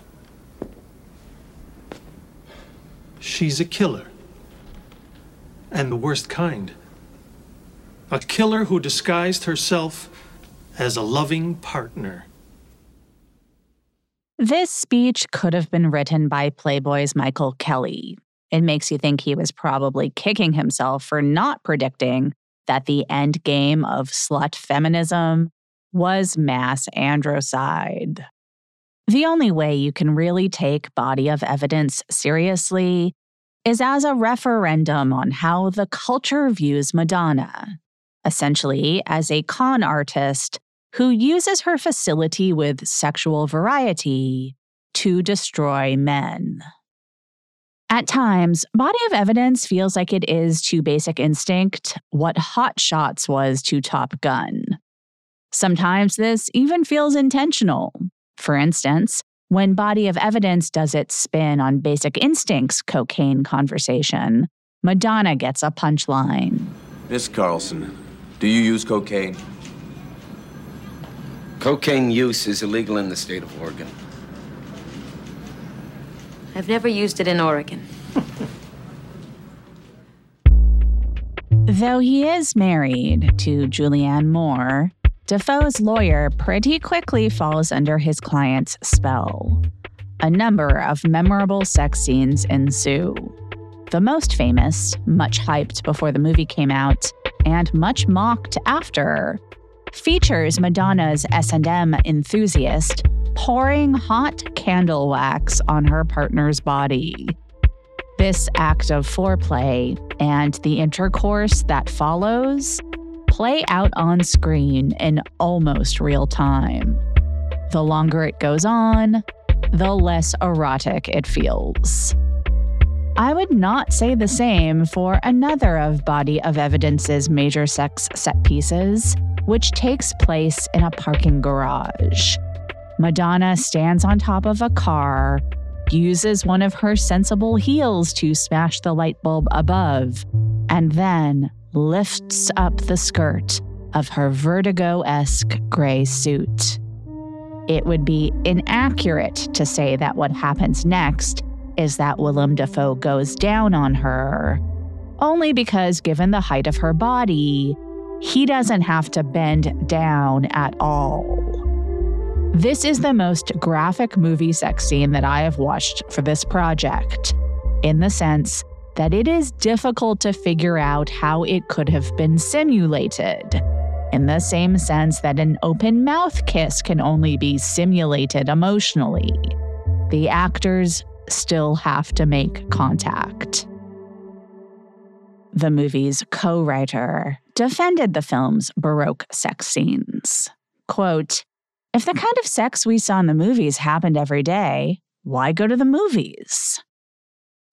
She's a killer, and the worst kind. A killer who disguised herself as a loving partner. This speech could have been written by Playboy's Michael Kelly. It makes you think he was probably kicking himself for not predicting that the end game of slut feminism was mass androcide. The only way you can really take body of evidence seriously is as a referendum on how the culture views Madonna, essentially as a con artist who uses her facility with sexual variety to destroy men. At times, body of evidence feels like it is to Basic Instinct what Hot Shots was to Top Gun. Sometimes this even feels intentional. For instance, when Body of Evidence does its spin on Basic Instinct's cocaine conversation, Madonna gets a punchline. Miss Carlson, do you use cocaine? Cocaine use is illegal in the state of Oregon. I've never used it in Oregon. Though he is married to Julianne Moore, Defoe's lawyer pretty quickly falls under his client's spell. A number of memorable sex scenes ensue. The most famous, much hyped before the movie came out, and much mocked after, features Madonna's S and M enthusiast, pouring hot candle wax on her partner's body. This act of foreplay and the intercourse that follows play out on screen in almost real time. The longer it goes on, the less erotic it feels. I would not say the same for another of Body of Evidence's major sex set pieces, which takes place in a parking garage. Madonna stands on top of a car, uses one of her sensible heels to smash the light bulb above, and then lifts up the skirt of her Vertigo-esque gray suit. It would be inaccurate to say that what happens next is that Willem Dafoe goes down on her, only because given the height of her body, he doesn't have to bend down at all. This is the most graphic movie sex scene that I have watched for this project, in the sense that it is difficult to figure out how it could have been simulated, in the same sense that an open mouth kiss can only be simulated emotionally. The actors still have to make contact. The movie's co-writer defended the film's Baroque sex scenes. Quote, "If the kind of sex we saw in the movies happened every day, why go to the movies?"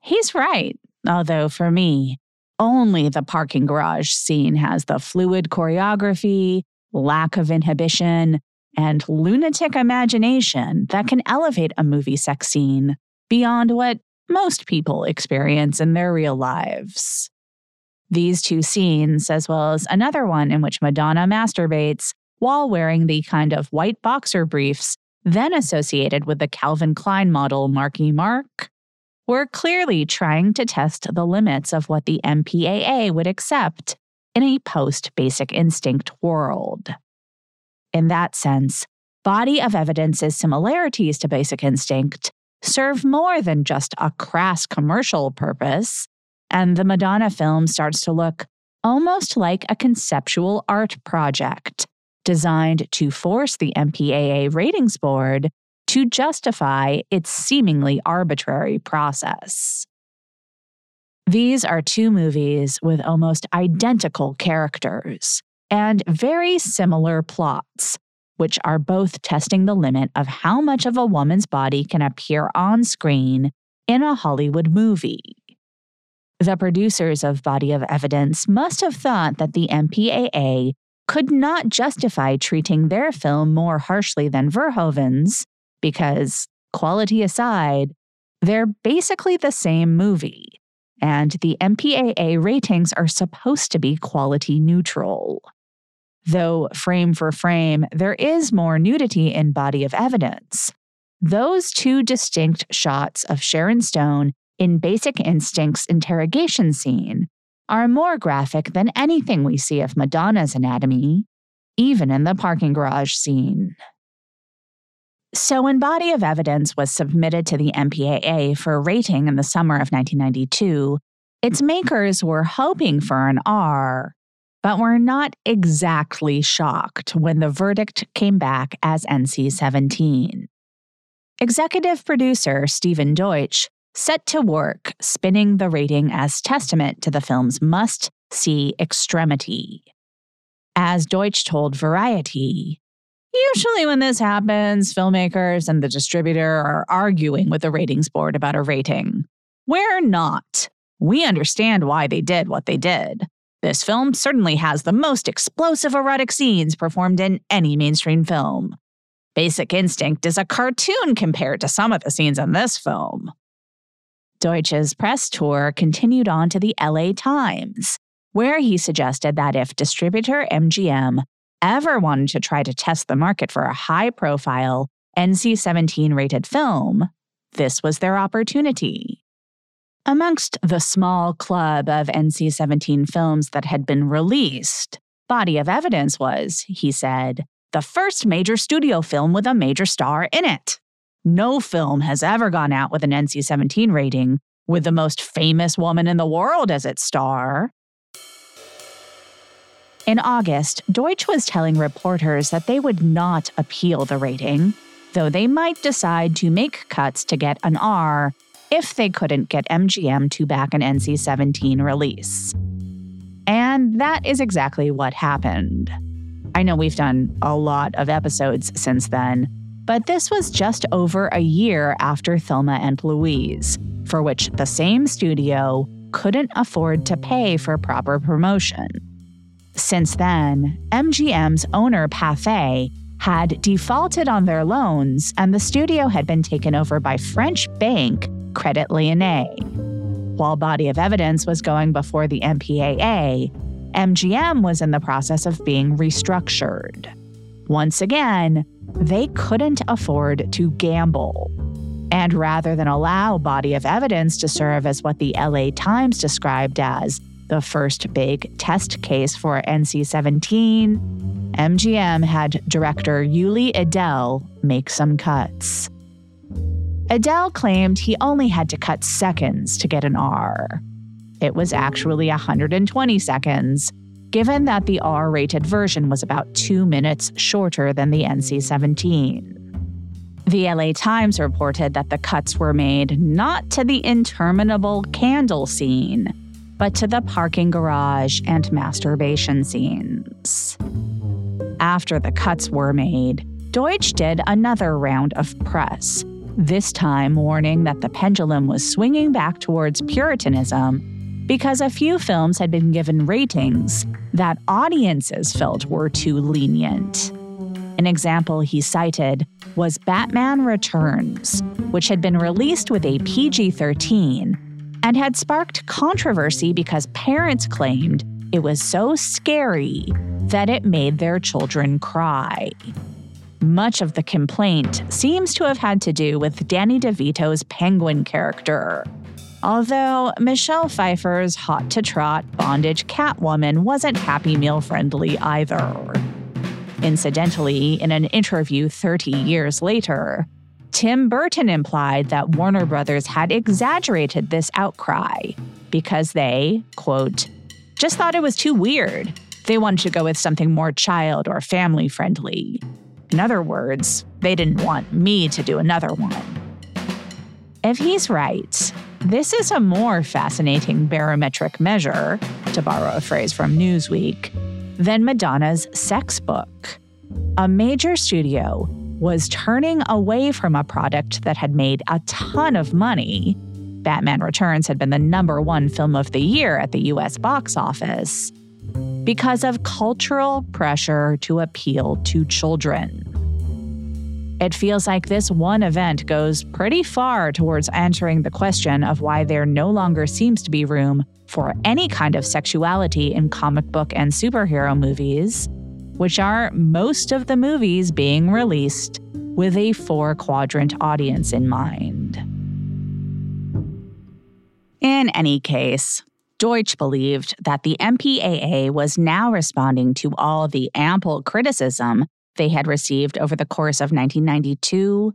He's right, although for me, only the parking garage scene has the fluid choreography, lack of inhibition, and lunatic imagination that can elevate a movie sex scene beyond what most people experience in their real lives. These two scenes, as well as another one in which Madonna masturbates, while wearing the kind of white boxer briefs then associated with the Calvin Klein model Marky Mark, were clearly trying to test the limits of what the M P A A would accept in a post-Basic Instinct world. In that sense, Body of Evidence's similarities to Basic Instinct serve more than just a crass commercial purpose, and the Madonna film starts to look almost like a conceptual art project, designed to force the M P A A ratings board to justify its seemingly arbitrary process. These are two movies with almost identical characters and very similar plots, which are both testing the limit of how much of a woman's body can appear on screen in a Hollywood movie. The producers of Body of Evidence must have thought that the M P A A could not justify treating their film more harshly than Verhoeven's because, quality aside, they're basically the same movie, and the M P A A ratings are supposed to be quality neutral. Though frame for frame, there is more nudity in Body of Evidence. Those two distinct shots of Sharon Stone in Basic Instinct's interrogation scene are more graphic than anything we see of Madonna's anatomy, even in the parking garage scene. So when Body of Evidence was submitted to the M P A A for rating in the summer of nineteen ninety-two, its makers were hoping for an R, but were not exactly shocked when the verdict came back as N C seventeen. Executive producer Stephen Deutsch set to work spinning the rating as testament to the film's must-see extremity. As Deutsch told Variety, "Usually when this happens, filmmakers and the distributor are arguing with the ratings board about a rating. We're not. We understand why they did what they did. This film certainly has the most explosive erotic scenes performed in any mainstream film. Basic Instinct is a cartoon compared to some of the scenes in this film." Deutsch's press tour continued on to the L A Times, where he suggested that if distributor M G M ever wanted to try to test the market for a high-profile N C seventeen rated film, this was their opportunity. Amongst the small club of N C seventeen films that had been released, Body of Evidence was, he said, the first major studio film with a major star in it. No film has ever gone out with an N C seventeen rating, with the most famous woman in the world as its star. In August, Deutsch was telling reporters that they would not appeal the rating, though they might decide to make cuts to get an R if they couldn't get M G M to back an N C seventeen release. And that is exactly what happened. I know we've done a lot of episodes since then, but this was just over a year after Thelma and Louise, for which the same studio couldn't afford to pay for proper promotion. Since then, M G M's owner, Pathé, had defaulted on their loans, and the studio had been taken over by French bank Credit Lyonnais. While Body of Evidence was going before the M P A A, M G M was in the process of being restructured. Once again, they couldn't afford to gamble. And rather than allow Body of Evidence to serve as what the L A Times described as the first big test case for N C seventeen, M G M had director Yuli Edel make some cuts. Edel claimed he only had to cut seconds to get an R. It was actually one hundred twenty seconds, given that the R-rated version was about two minutes shorter than the N C seventeen. The L A Times reported that the cuts were made not to the interminable candle scene, but to the parking garage and masturbation scenes. After the cuts were made, Deutsch did another round of press, this time warning that the pendulum was swinging back towards Puritanism because a few films had been given ratings that audiences felt were too lenient. An example he cited was Batman Returns, which had been released with a P G thirteen and had sparked controversy because parents claimed it was so scary that it made their children cry. Much of the complaint seems to have had to do with Danny DeVito's penguin character, although Michelle Pfeiffer's hot-to-trot bondage Catwoman wasn't Happy Meal friendly either. Incidentally, in an interview thirty years later, Tim Burton implied that Warner Brothers had exaggerated this outcry because they, quote, just thought it was too weird. They wanted to go with something more child or family friendly. In other words, they didn't want me to do another one. If he's right, this is a more fascinating barometric measure, to borrow a phrase from Newsweek, than Madonna's sex book. A major studio was turning away from a product that had made a ton of money. Batman Returns had been the number one film of the year at the U S box office because of cultural pressure to appeal to children. It feels like this one event goes pretty far towards answering the question of why there no longer seems to be room for any kind of sexuality in comic book and superhero movies, which are most of the movies being released with a four-quadrant audience in mind. In any case, Deutsch believed that the M P A A was now responding to all the ample criticism they had received over the course of nineteen ninety-two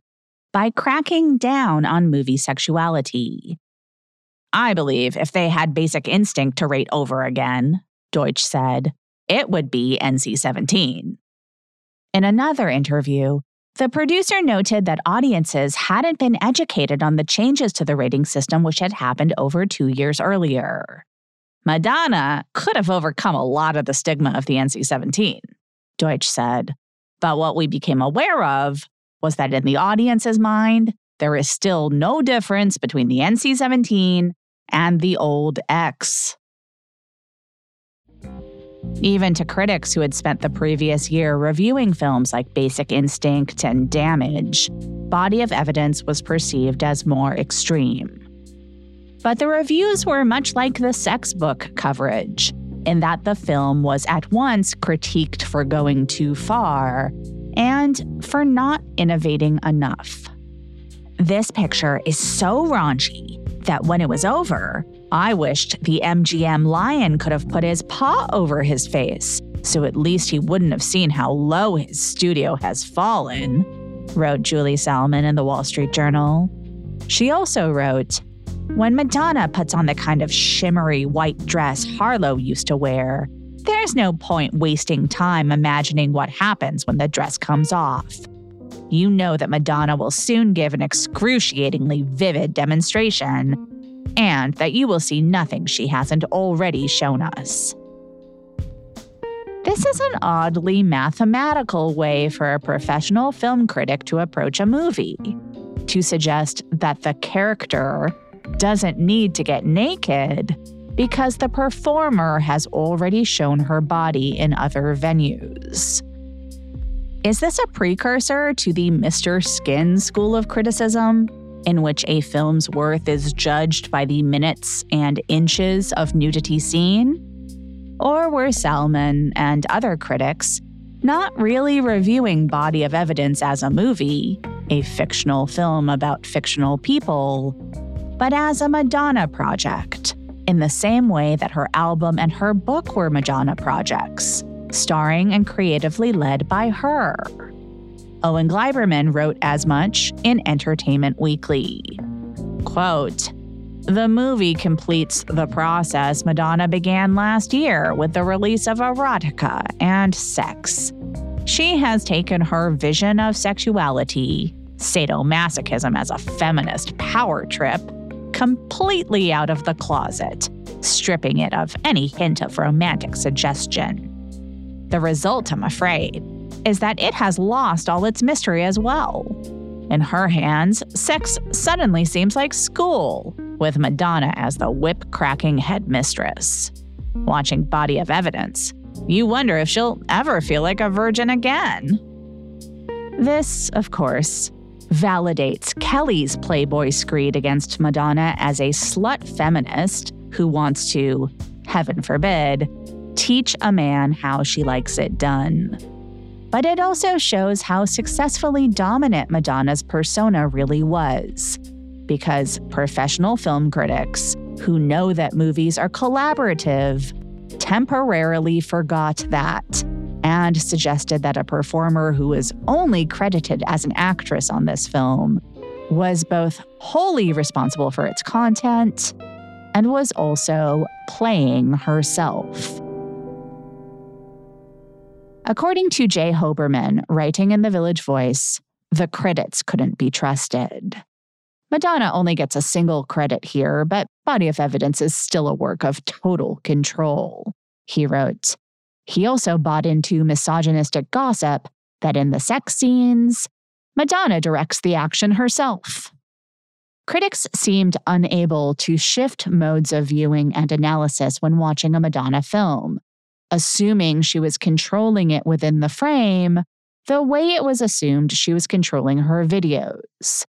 by cracking down on movie sexuality. I believe if they had Basic Instinct to rate over again, Deutsch said, it would be N C seventeen. In another interview, the producer noted that audiences hadn't been educated on the changes to the rating system which had happened over two years earlier. Madonna could have overcome a lot of the stigma of the N C seventeen, Deutsch said, but what we became aware of was that in the audience's mind, there is still no difference between the N C seventeen and the old X. Even to critics who had spent the previous year reviewing films like Basic Instinct and Damage, Body of Evidence was perceived as more extreme. But the reviews were much like the sex book coverage, in that the film was at once critiqued for going too far and for not innovating enough. This picture is so raunchy that when it was over, I wished the M G M lion could have put his paw over his face, so at least he wouldn't have seen how low his studio has fallen, wrote Julie Salmon in the Wall Street Journal. She also wrote, when Madonna puts on the kind of shimmery white dress Harlow used to wear, there's no point wasting time imagining what happens when the dress comes off. you know that Madonna will soon give an excruciatingly vivid demonstration, and that you will see nothing she hasn't already shown us. This is an oddly mathematical way for a professional film critic to approach a movie, to suggest that the character doesn't need to get naked because the performer has already shown her body in other venues. Is this a precursor to the Mister Skin school of criticism, in which a film's worth is judged by the minutes and inches of nudity seen? Or were Salman and other critics not really reviewing Body of Evidence as a movie, a fictional film about fictional people, but as a Madonna project, in the same way that her album and her book were Madonna projects, starring and creatively led by her? Owen Gleiberman wrote as much in Entertainment Weekly. Quote, "The movie completes the process Madonna began last year with the release of erotica and sex. She has taken her vision of sexuality, sadomasochism as a feminist power trip, completely out of the closet, stripping it of any hint of romantic suggestion. The result, I'm afraid, is that it has lost all its mystery as well. In her hands, sex suddenly seems like school, with Madonna as the whip-cracking headmistress. Watching Body of Evidence, you wonder if she'll ever feel like a virgin again." This, of course, validates Kelly's Playboy screed against Madonna as a slut feminist who wants to, heaven forbid, teach a man how she likes it done. But it also shows how successfully dominant Madonna's persona really was, because professional film critics, who know that movies are collaborative, temporarily forgot that and suggested that a performer who is only credited as an actress on this film was both wholly responsible for its content and was also playing herself. According to Jay Hoberman, writing in The Village Voice, the credits couldn't be trusted. Madonna only gets a single credit here, but Body of Evidence is still a work of total control, he wrote. He also bought into misogynistic gossip that in the sex scenes, Madonna directs the action herself. Critics seemed unable to shift modes of viewing and analysis when watching a Madonna film, assuming she was controlling it within the frame the way it was assumed she was controlling her videos.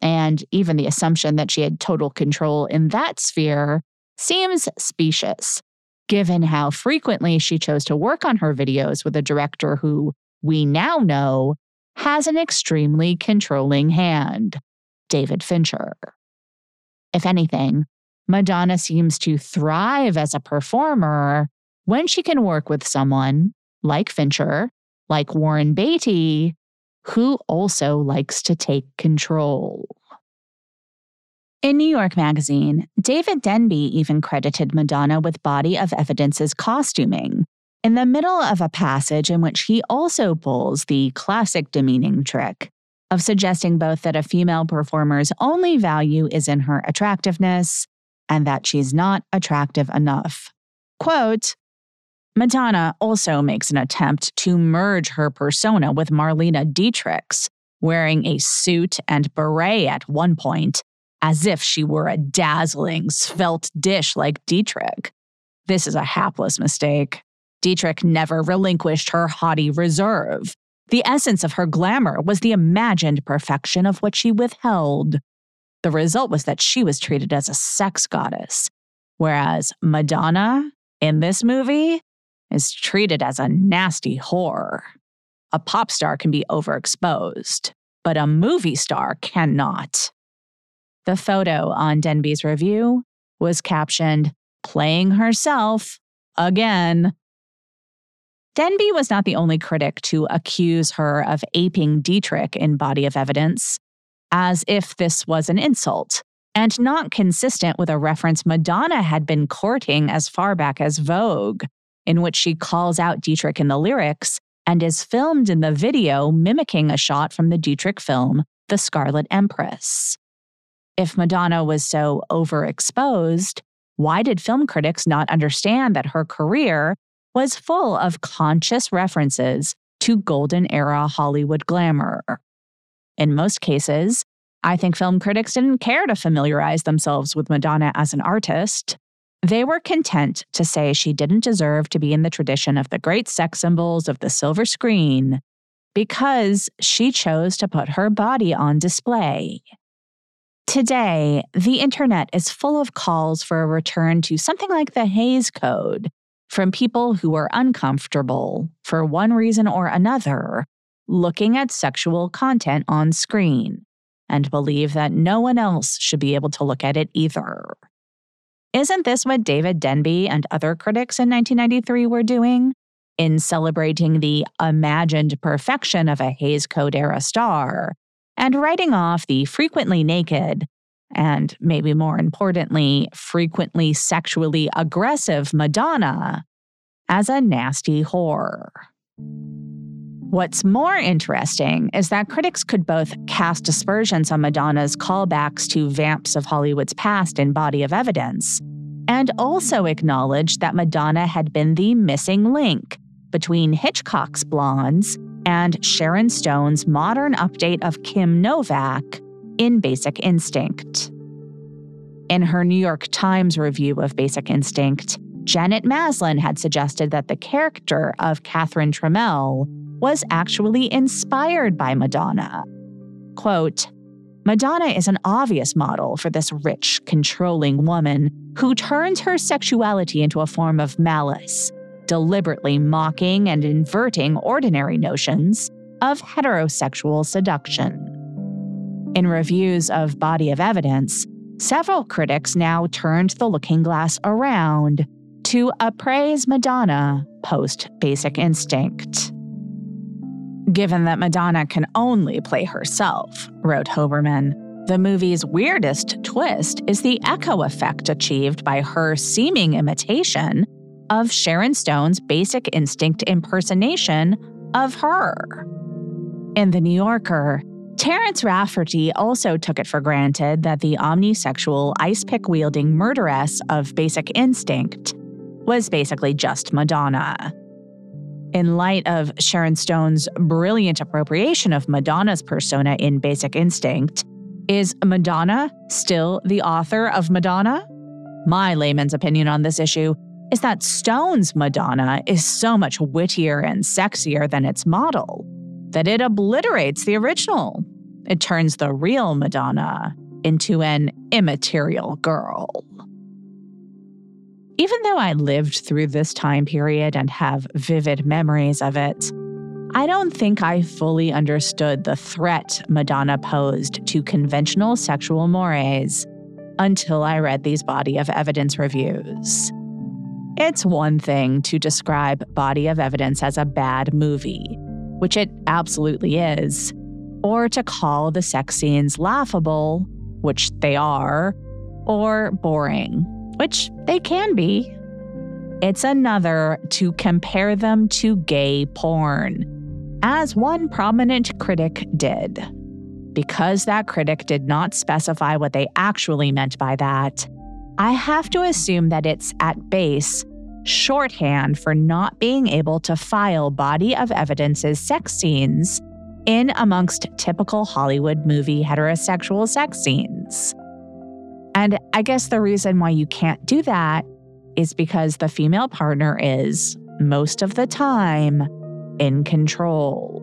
And even the assumption that she had total control in that sphere seems specious, given how frequently she chose to work on her videos with a director who, we now know, has an extremely controlling hand, David Fincher. If anything, Madonna seems to thrive as a performer when she can work with someone, like Fincher, like Warren Beatty, who also likes to take control. In New York Magazine, David Denby even credited Madonna with Body of Evidence's costuming, in the middle of a passage in which he also pulls the classic demeaning trick of suggesting both that a female performer's only value is in her attractiveness and that she's not attractive enough. Quote, Madonna also makes an attempt to merge her persona with Marlene Dietrich's, wearing a suit and beret at one point, as if she were a dazzling, svelte dish like Dietrich. This is a hapless mistake. Dietrich never relinquished her haughty reserve. The essence of her glamour was the imagined perfection of what she withheld. The result was that she was treated as a sex goddess, whereas Madonna, in this movie, is treated as a nasty whore. A pop star can be overexposed, but a movie star cannot. The photo on Denby's review was captioned, "Playing herself again." Denby was not the only critic to accuse her of aping Dietrich in Body of Evidence, as if this was an insult, and not consistent with a reference Madonna had been courting as far back as Vogue, in which she calls out Dietrich in the lyrics and is filmed in the video mimicking a shot from the Dietrich film, The Scarlet Empress. If Madonna was so overexposed, why did film critics not understand that her career was full of conscious references to golden era Hollywood glamour? In most cases, I think film critics didn't care to familiarize themselves with Madonna as an artist. They were content to say she didn't deserve to be in the tradition of the great sex symbols of the silver screen because she chose to put her body on display. Today, the internet is full of calls for a return to something like the Hays Code from people who are uncomfortable, for one reason or another, looking at sexual content on screen and believe that no one else should be able to look at it either. Isn't this what David Denby and other critics in nineteen ninety-three were doing? In celebrating the imagined perfection of a Hays Code era star, and writing off the frequently naked, and maybe more importantly, frequently sexually aggressive Madonna as a nasty whore. What's more interesting is that critics could both cast aspersions on Madonna's callbacks to vamps of Hollywood's past in Body of Evidence, and also acknowledge that Madonna had been the missing link between Hitchcock's Blondes and Sharon Stone's modern update of Kim Novak in Basic Instinct. In her New York Times review of Basic Instinct, Janet Maslin had suggested that the character of Catherine Tremell was actually inspired by Madonna. Quote, "Madonna is an obvious model for this rich, controlling woman who turns her sexuality into a form of malice, deliberately mocking and inverting ordinary notions of heterosexual seduction." In reviews of Body of Evidence, several critics now turned the looking glass around to appraise Madonna post Basic Instinct. "Given that Madonna can only play herself," wrote Hoberman, "the movie's weirdest twist is the echo effect achieved by her seeming imitation of Sharon Stone's Basic Instinct impersonation of her." In The New Yorker, Terrence Rafferty also took it for granted that the omnisexual, ice-pick-wielding murderess of Basic Instinct was basically just Madonna. In light of Sharon Stone's brilliant appropriation of Madonna's persona in Basic Instinct, is Madonna still the author of Madonna? My layman's opinion on this issue is that Stone's Madonna is so much wittier and sexier than its model that it obliterates the original. It turns the real Madonna into an immaterial girl. Even though I lived through this time period and have vivid memories of it, I don't think I fully understood the threat Madonna posed to conventional sexual mores until I read these Body of Evidence reviews. It's one thing to describe Body of Evidence as a bad movie, which it absolutely is, or to call the sex scenes laughable, which they are, or boring, which they can be. It's another to compare them to gay porn, as one prominent critic did. Because that critic did not specify what they actually meant by that, I have to assume that it's, at base, shorthand for not being able to file Body of Evidence's sex scenes in amongst typical Hollywood movie heterosexual sex scenes. And I guess the reason why you can't do that is because the female partner is, most of the time, in control.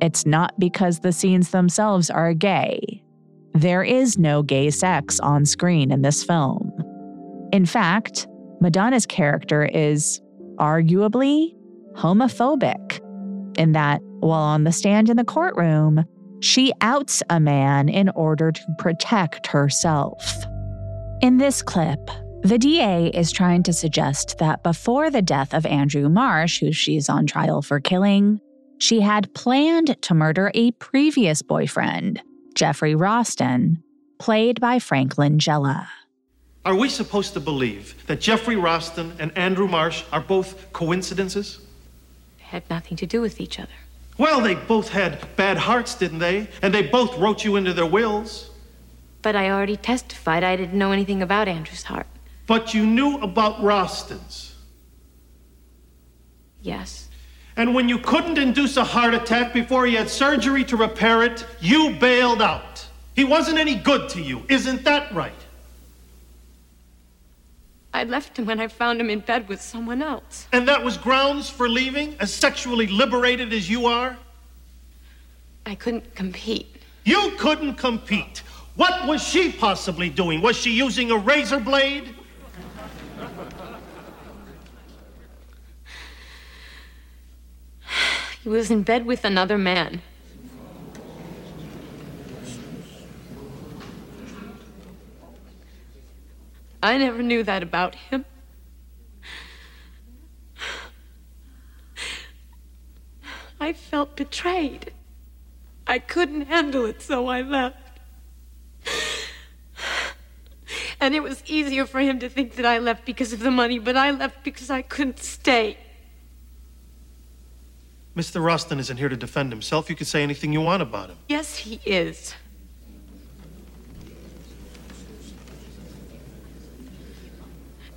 It's not because the scenes themselves are gay. There is no gay sex on screen in this film. In fact, Madonna's character is arguably homophobic in that, while on the stand in the courtroom, she outs a man in order to protect herself. In this clip, the D A is trying to suggest that before the death of Andrew Marsh, who she's on trial for killing, she had planned to murder a previous boyfriend, Jeffrey Rostin, played by Frank Langella. Are we supposed to believe that Jeffrey Rostin and Andrew Marsh are both coincidences? had nothing to do with each other. Well, they both had bad hearts, didn't they? And they both wrote you into their wills. But I already testified I didn't know anything about Andrew's heart. But you knew about Ralston's. Yes. And when you couldn't induce a heart attack before he had surgery to repair it, you bailed out. He wasn't any good to you. Isn't that right? I left him when I found him in bed with someone else. And that was grounds for leaving, as sexually liberated as you are? I couldn't compete. You couldn't compete? What was she possibly doing? Was she using a razor blade? He was in bed with another man. I never knew that about him. I felt betrayed. I couldn't handle it, so I left. And it was easier for him to think that I left because of the money, but I left because I couldn't stay. Mister Ralston isn't here to defend himself. You can say anything you want about him. Yes, he is.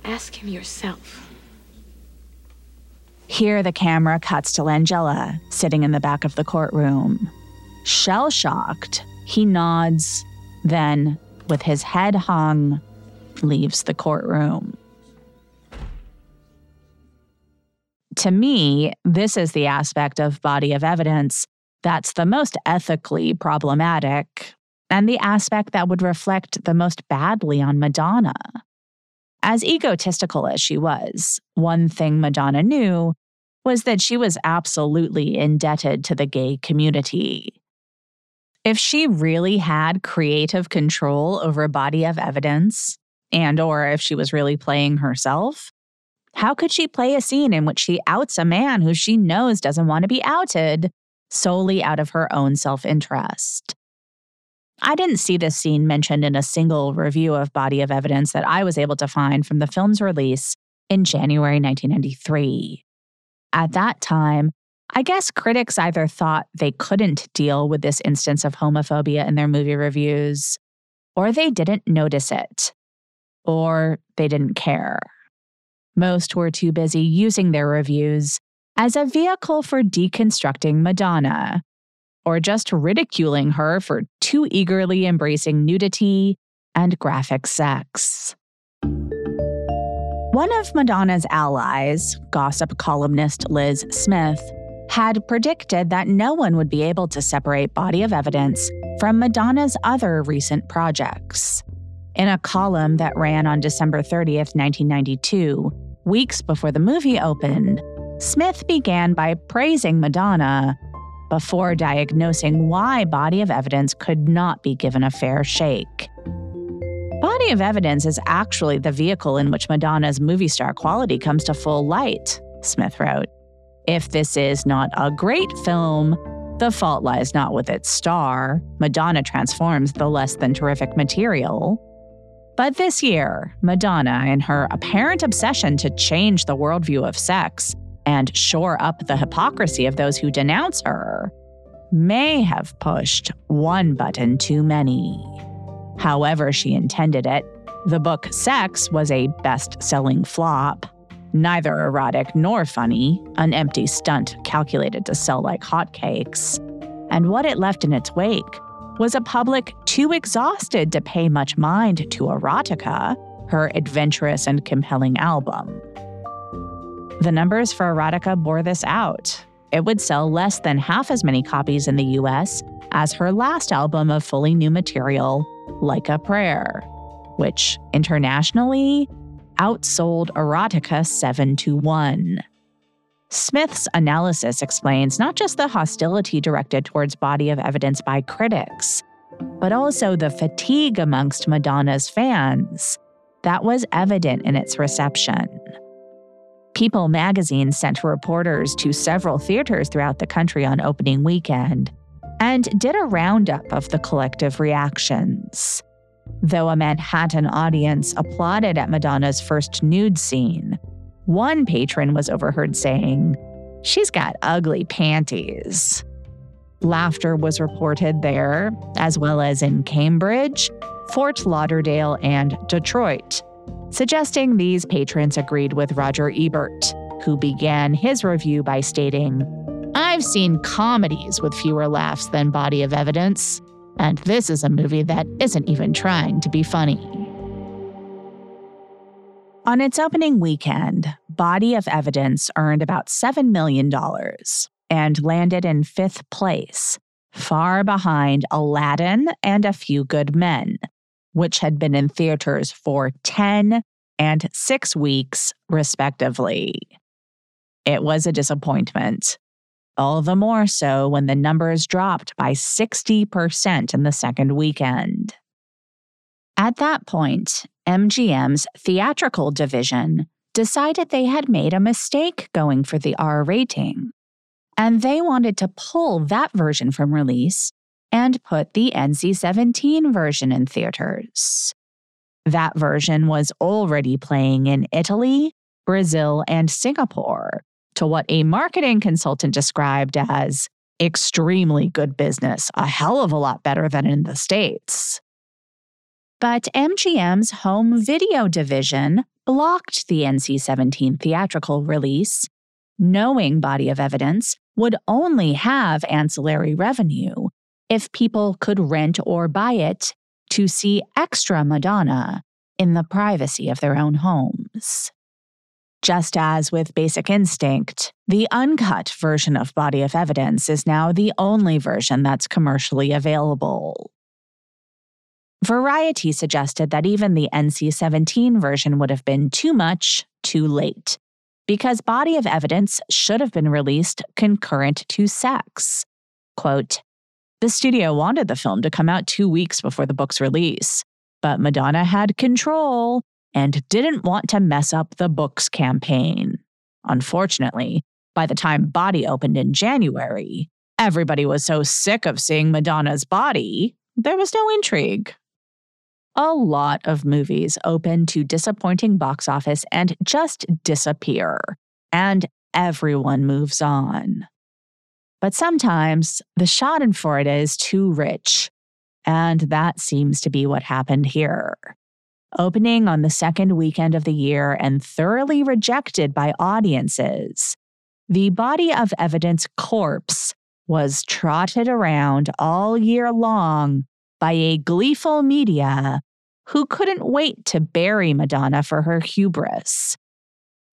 Ask him yourself. Here the camera cuts to Langella, sitting in the back of the courtroom. Shell-shocked, he nods, then, with his head hung, leaves the courtroom. To me, this is the aspect of body of evidence that's the most ethically problematic, and the aspect that would reflect the most badly on Madonna. As egotistical as she was, one thing Madonna knew was that she was absolutely indebted to the gay community. If she really had creative control over body of evidence, and/or if she was really playing herself, how could she play a scene in which she outs a man who she knows doesn't want to be outed solely out of her own self-interest? I didn't see this scene mentioned in a single review of body of evidence that I was able to find from the film's release in January nineteen ninety-three. At that time, I guess critics either thought they couldn't deal with this instance of homophobia in their movie reviews, or they didn't notice it, or they didn't care. Most were too busy using their reviews as a vehicle for deconstructing Madonna, or just ridiculing her for too eagerly embracing nudity and graphic sex. One of Madonna's allies, gossip columnist Liz Smith, had predicted that no one would be able to separate body of evidence from Madonna's other recent projects. In a column that ran on December thirtieth, nineteen ninety-two, weeks before the movie opened, Smith began by praising Madonna before diagnosing why body of evidence could not be given a fair shake. Body of evidence is actually the vehicle in which Madonna's movie star quality comes to full light, Smith wrote. If this is not a great film, the fault lies not with its star. Madonna transforms the less than terrific material. But this year, Madonna, in her apparent obsession to change the worldview of sex and shore up the hypocrisy of those who denounce her, may have pushed one button too many. However she intended it, the book Sex was a best-selling flop. Neither erotic nor funny, an empty stunt calculated to sell like hotcakes. And what it left in its wake was a public too exhausted to pay much mind to erotica, her adventurous and compelling album. The numbers for erotica bore this out. It would sell less than half as many copies in the U S as her last album of fully new material, Like a Prayer, which internationally outsold erotica seven to one. Smith's analysis explains not just the hostility directed towards body of evidence by critics, but also the fatigue amongst Madonna's fans that was evident in its reception. People magazine sent reporters to several theaters throughout the country on opening weekend and did a roundup of the collective reactions. Though a Manhattan audience applauded at Madonna's first nude scene, one patron was overheard saying, she's got ugly panties. Laughter was reported there, as well as in Cambridge, Fort Lauderdale, and Detroit, suggesting these patrons agreed with Roger Ebert, who began his review by stating, "I've seen comedies with fewer laughs than Body of Evidence, and this is a movie that isn't even trying to be funny." On its opening weekend, Body of Evidence earned about seven million dollars and landed in fifth place, far behind Aladdin and A Few Good Men, which had been in theaters for ten and six weeks, respectively. It was a disappointment, all the more so when the numbers dropped by sixty percent in the second weekend. At that point, M G M's theatrical division decided they had made a mistake going for the R rating, and they wanted to pull that version from release and put the N C seventeen version in theaters. That version was already playing in Italy, Brazil, and Singapore, to what a marketing consultant described as extremely good business, a hell of a lot better than in the States. But M G M's home video division blocked the N C seventeen theatrical release, knowing Body of Evidence would only have ancillary revenue if people could rent or buy it to see extra Madonna in the privacy of their own homes. Just as with Basic Instinct, the uncut version of Body of Evidence is now the only version that's commercially available. Variety suggested that even the N C seventeen version would have been too much, too late, because Body of Evidence should have been released concurrent to Sex. Quote, "The studio wanted the film to come out two weeks before the book's release, but Madonna had control and didn't want to mess up the book's campaign. Unfortunately, by the time Body opened in January, everybody was so sick of seeing Madonna's body, there was no intrigue." A lot of movies open to disappointing box office and just disappear, and everyone moves on. But sometimes the schadenfreude is too rich, and that seems to be what happened here. Opening on the second weekend of the year and thoroughly rejected by audiences, the Body of Evidence corpse was trotted around all year long by a gleeful media who couldn't wait to bury Madonna for her hubris.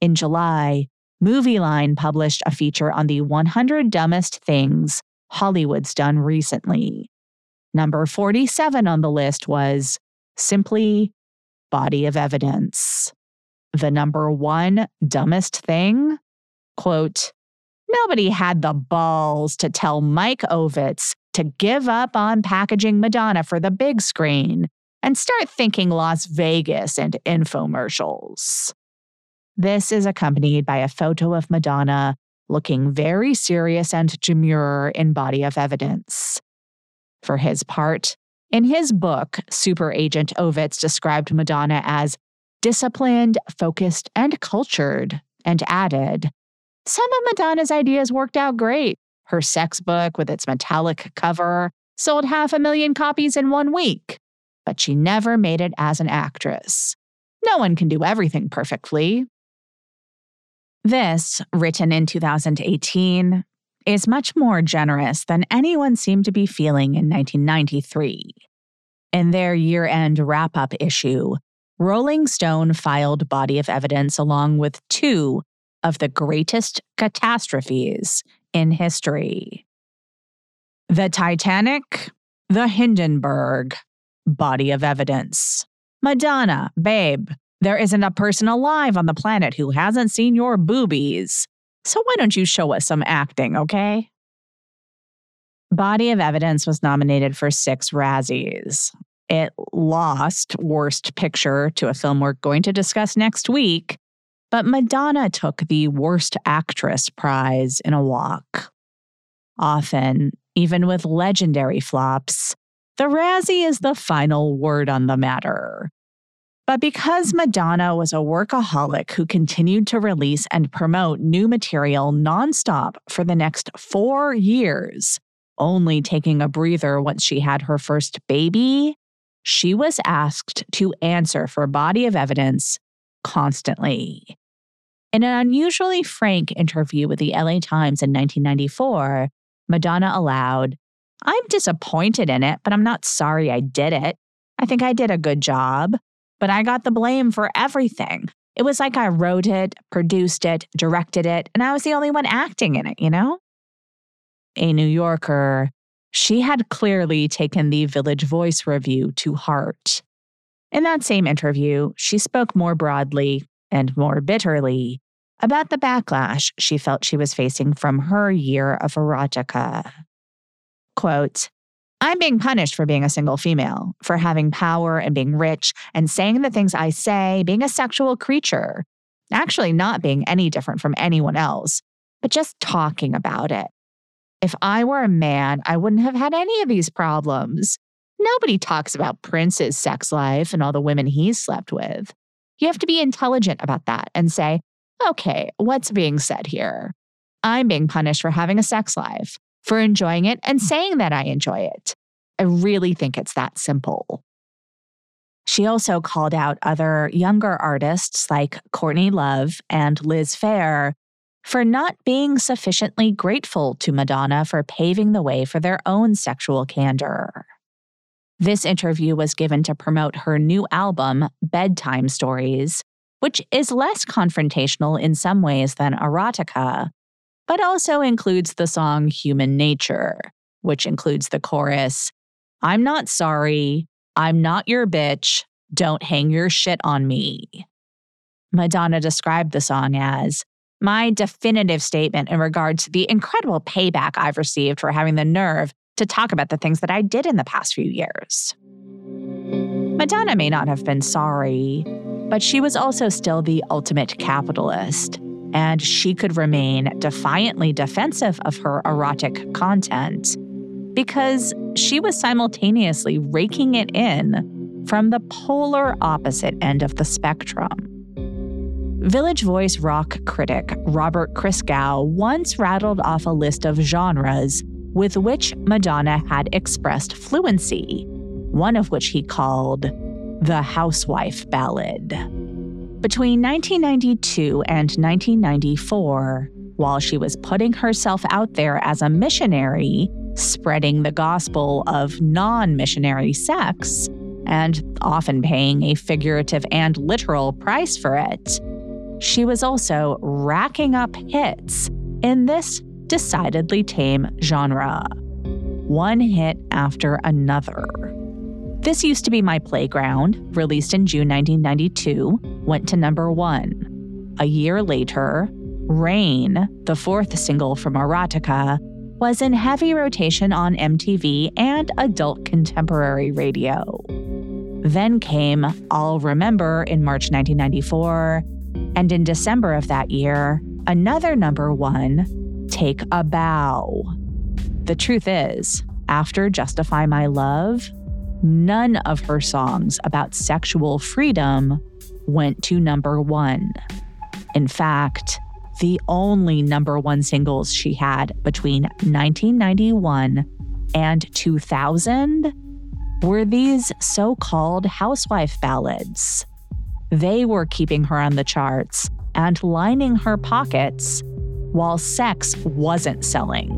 In July, Movieline published a feature on the one hundred Dumbest Things Hollywood's Done Recently. Number forty-seven on the list was simply Body of Evidence. The number one dumbest thing? Quote, "Nobody had the balls to tell Mike Ovitz to give up on packaging Madonna for the big screen and start thinking Las Vegas and infomercials." This is accompanied by a photo of Madonna looking very serious and demure in Body of Evidence. For his part, in his book, Super Agent Ovitz described Madonna as disciplined, focused, and cultured, and added, "Some of Madonna's ideas worked out great. Her sex book with its metallic cover sold half a million copies in one week, but she never made it as an actress. No one can do everything perfectly." This, written in two thousand eighteen, is much more generous than anyone seemed to be feeling in nineteen ninety-three. In their year-end wrap-up issue, Rolling Stone filed Body of Evidence along with two of the greatest catastrophes in history: the Titanic, the Hindenburg. Body of Evidence. "Madonna, babe, there isn't a person alive on the planet who hasn't seen your boobies. So why don't you show us some acting, okay?" Body of Evidence was nominated for six Razzies. It lost Worst Picture to a film we're going to discuss next week, but Madonna took the Worst Actress prize in a walk. Often, even with legendary flops, the Razzie is the final word on the matter. But because Madonna was a workaholic who continued to release and promote new material nonstop for the next four years, only taking a breather once she had her first baby, she was asked to answer for body of evidence constantly. In an unusually frank interview with the L A Times in nineteen ninety-four, Madonna allowed, "I'm disappointed in it, but I'm not sorry I did it. I think I did a good job, but I got the blame for everything. It was like I wrote it, produced it, directed it, and I was the only one acting in it, you know?" A New Yorker, she had clearly taken the Village Voice review to heart. In that same interview, she spoke more broadly and more bitterly about the backlash she felt she was facing from her year of erotica. Quote, "I'm being punished for being a single female, for having power and being rich and saying the things I say, being a sexual creature, actually not being any different from anyone else, but just talking about it. If I were a man, I wouldn't have had any of these problems. Nobody talks about Prince's sex life and all the women he slept with. You have to be intelligent about that and say, okay, what's being said here? I'm being punished for having a sex life, for enjoying it and saying that I enjoy it. I really think it's that simple." She also called out other younger artists like Courtney Love and Liz Phair for not being sufficiently grateful to Madonna for paving the way for their own sexual candor. This interview was given to promote her new album, Bedtime Stories, which is less confrontational in some ways than erotica, but also includes the song Human Nature, which includes the chorus, "I'm not sorry, I'm not your bitch, don't hang your shit on me." Madonna described the song as, "My definitive statement in regard to the incredible payback I've received for having the nerve to talk about the things that I did in the past few years." Madonna may not have been sorry, but she was also still the ultimate capitalist, and she could remain defiantly defensive of her erotic content because she was simultaneously raking it in from the polar opposite end of the spectrum. Village Voice rock critic Robert Christgau once rattled off a list of genres with which Madonna had expressed fluency, one of which he called the housewife ballad. Between nineteen ninety-two and nineteen ninety-four, while she was putting herself out there as a missionary, spreading the gospel of non-missionary sex, and often paying a figurative and literal price for it, she was also racking up hits in this decidedly tame genre, one hit after another. This Used to Be My Playground, released in June nineteen ninety-two, went to number one. A year later, Rain, the fourth single from erotica, was in heavy rotation on M T V and adult contemporary radio. Then came I'll Remember in March nineteen ninety-four, and in December of that year, another number one, Take a Bow. The truth is, after Justify My Love, none of her songs about sexual freedom went to number one. In fact, the only number one singles she had between nineteen ninety-one and two thousand were these so-called housewife ballads. They were keeping her on the charts and lining her pockets while sex wasn't selling.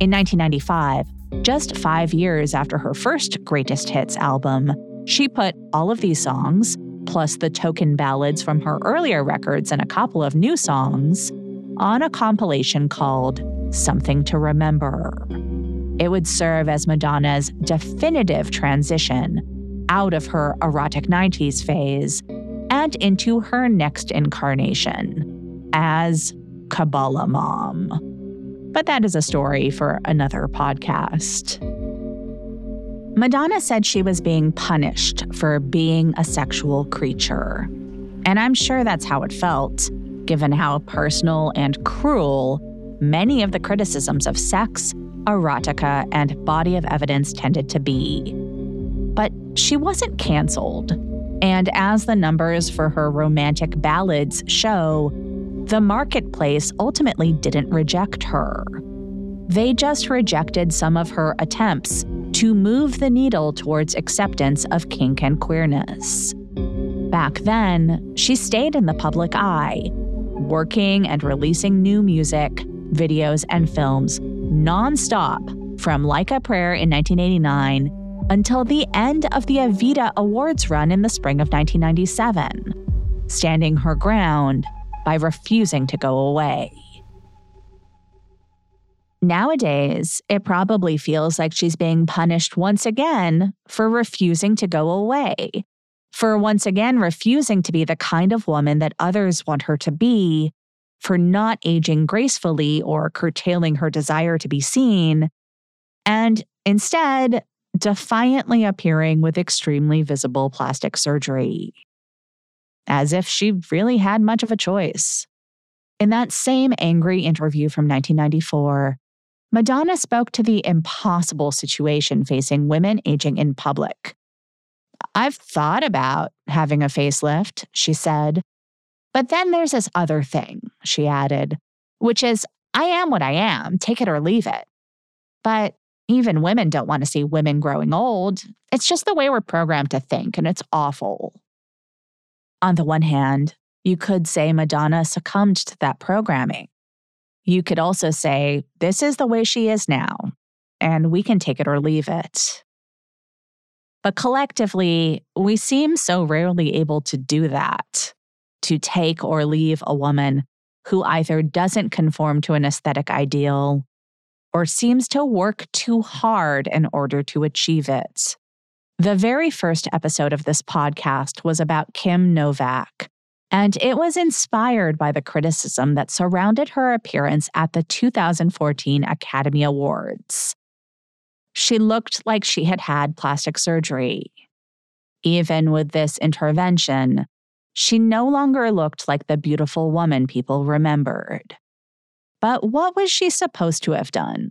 In nineteen ninety-five, just five years after her first Greatest Hits album, she put all of these songs, plus the token ballads from her earlier records and a couple of new songs, on a compilation called Something to Remember. It would serve as Madonna's definitive transition out of her erotic nineties phase and into her next incarnation as Kabbalah Mom. But that is a story for another podcast. Madonna said she was being punished for being a sexual creature. And I'm sure that's how it felt, given how personal and cruel many of the criticisms of sex, erotica, and body of evidence tended to be. But she wasn't canceled. And as the numbers for her romantic ballads show, the marketplace ultimately didn't reject her. They just rejected some of her attempts to move the needle towards acceptance of kink and queerness. Back then, she stayed in the public eye, working and releasing new music, videos, and films nonstop from Like a Prayer in nineteen eighty-nine until the end of the Evita Awards run in the spring of nineteen ninety-seven, standing her ground by refusing to go away. Nowadays, it probably feels like she's being punished once again for refusing to go away, for once again refusing to be the kind of woman that others want her to be, for not aging gracefully or curtailing her desire to be seen, and instead, defiantly appearing with extremely visible plastic surgery. As if she really had much of a choice. In that same angry interview from nineteen ninety-four, Madonna spoke to the impossible situation facing women aging in public. "I've thought about having a facelift," she said. "But then there's this other thing," she added, "which is I am what I am, take it or leave it. But even women don't want to see women growing old. It's just the way we're programmed to think, and it's awful." On the one hand, you could say Madonna succumbed to that programming. You could also say, this is the way she is now, and we can take it or leave it. But collectively, we seem so rarely able to do that, to take or leave a woman who either doesn't conform to an aesthetic ideal or seems to work too hard in order to achieve it. The very first episode of this podcast was about Kim Novak, and it was inspired by the criticism that surrounded her appearance at the two thousand fourteen Academy Awards. She looked like she had had plastic surgery. Even with this intervention, she no longer looked like the beautiful woman people remembered. But what was she supposed to have done?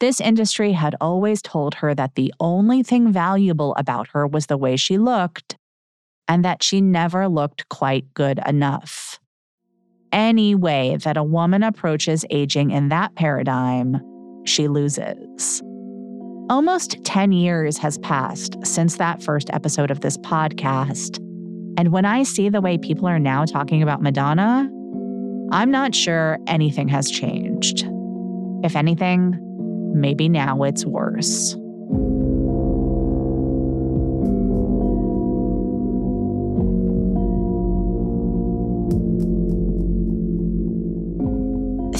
This industry had always told her that the only thing valuable about her was the way she looked, and that she never looked quite good enough. Any way that a woman approaches aging in that paradigm, she loses. Almost ten years has passed since that first episode of this podcast, and when I see the way people are now talking about Madonna, I'm not sure anything has changed. If anything, maybe now it's worse.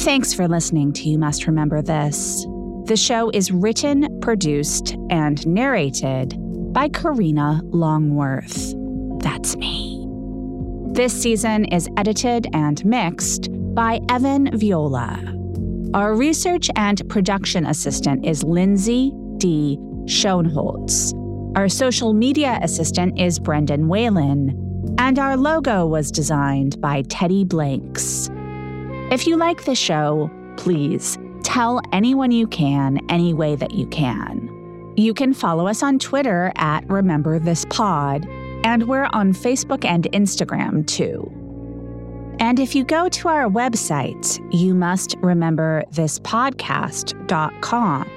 Thanks for listening to You Must Remember This. The show is written, produced, and narrated by Karina Longworth. That's me. This season is edited and mixed by Evan Viola. Our research and production assistant is Lindsay D. Schoenholtz. Our social media assistant is Brendan Whalen. And our logo was designed by Teddy Blanks. If you like the show, please tell anyone you can, any way that you can. You can follow us on Twitter at Remember This Pod, and we're on Facebook and Instagram too. And if you go to our website, you must remember this podcast dot com,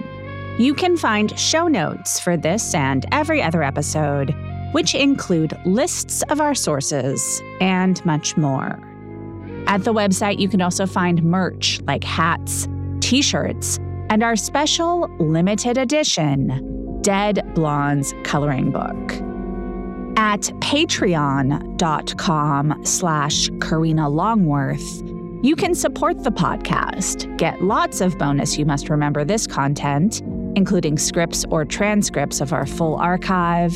you can find show notes for this and every other episode, which include lists of our sources and much more. At the website, you can also find merch like hats, t-shirts, and our special limited edition Dead Blondes coloring book. At patreon.com slash Karina Longworth, you can support the podcast, get lots of bonus You Must Remember This content, including scripts or transcripts of our full archive,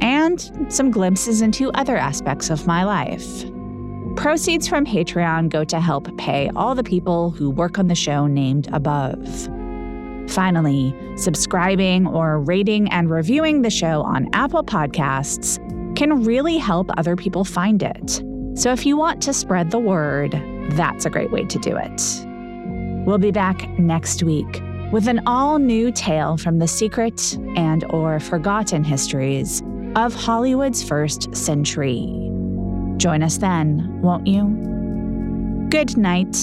and some glimpses into other aspects of my life. Proceeds from Patreon go to help pay all the people who work on the show named above. Finally, subscribing or rating and reviewing the show on Apple Podcasts can really help other people find it. So if you want to spread the word, that's a great way to do it. We'll be back next week with an all-new tale from the secret and or forgotten histories of Hollywood's first century. Join us then, won't you? Good night.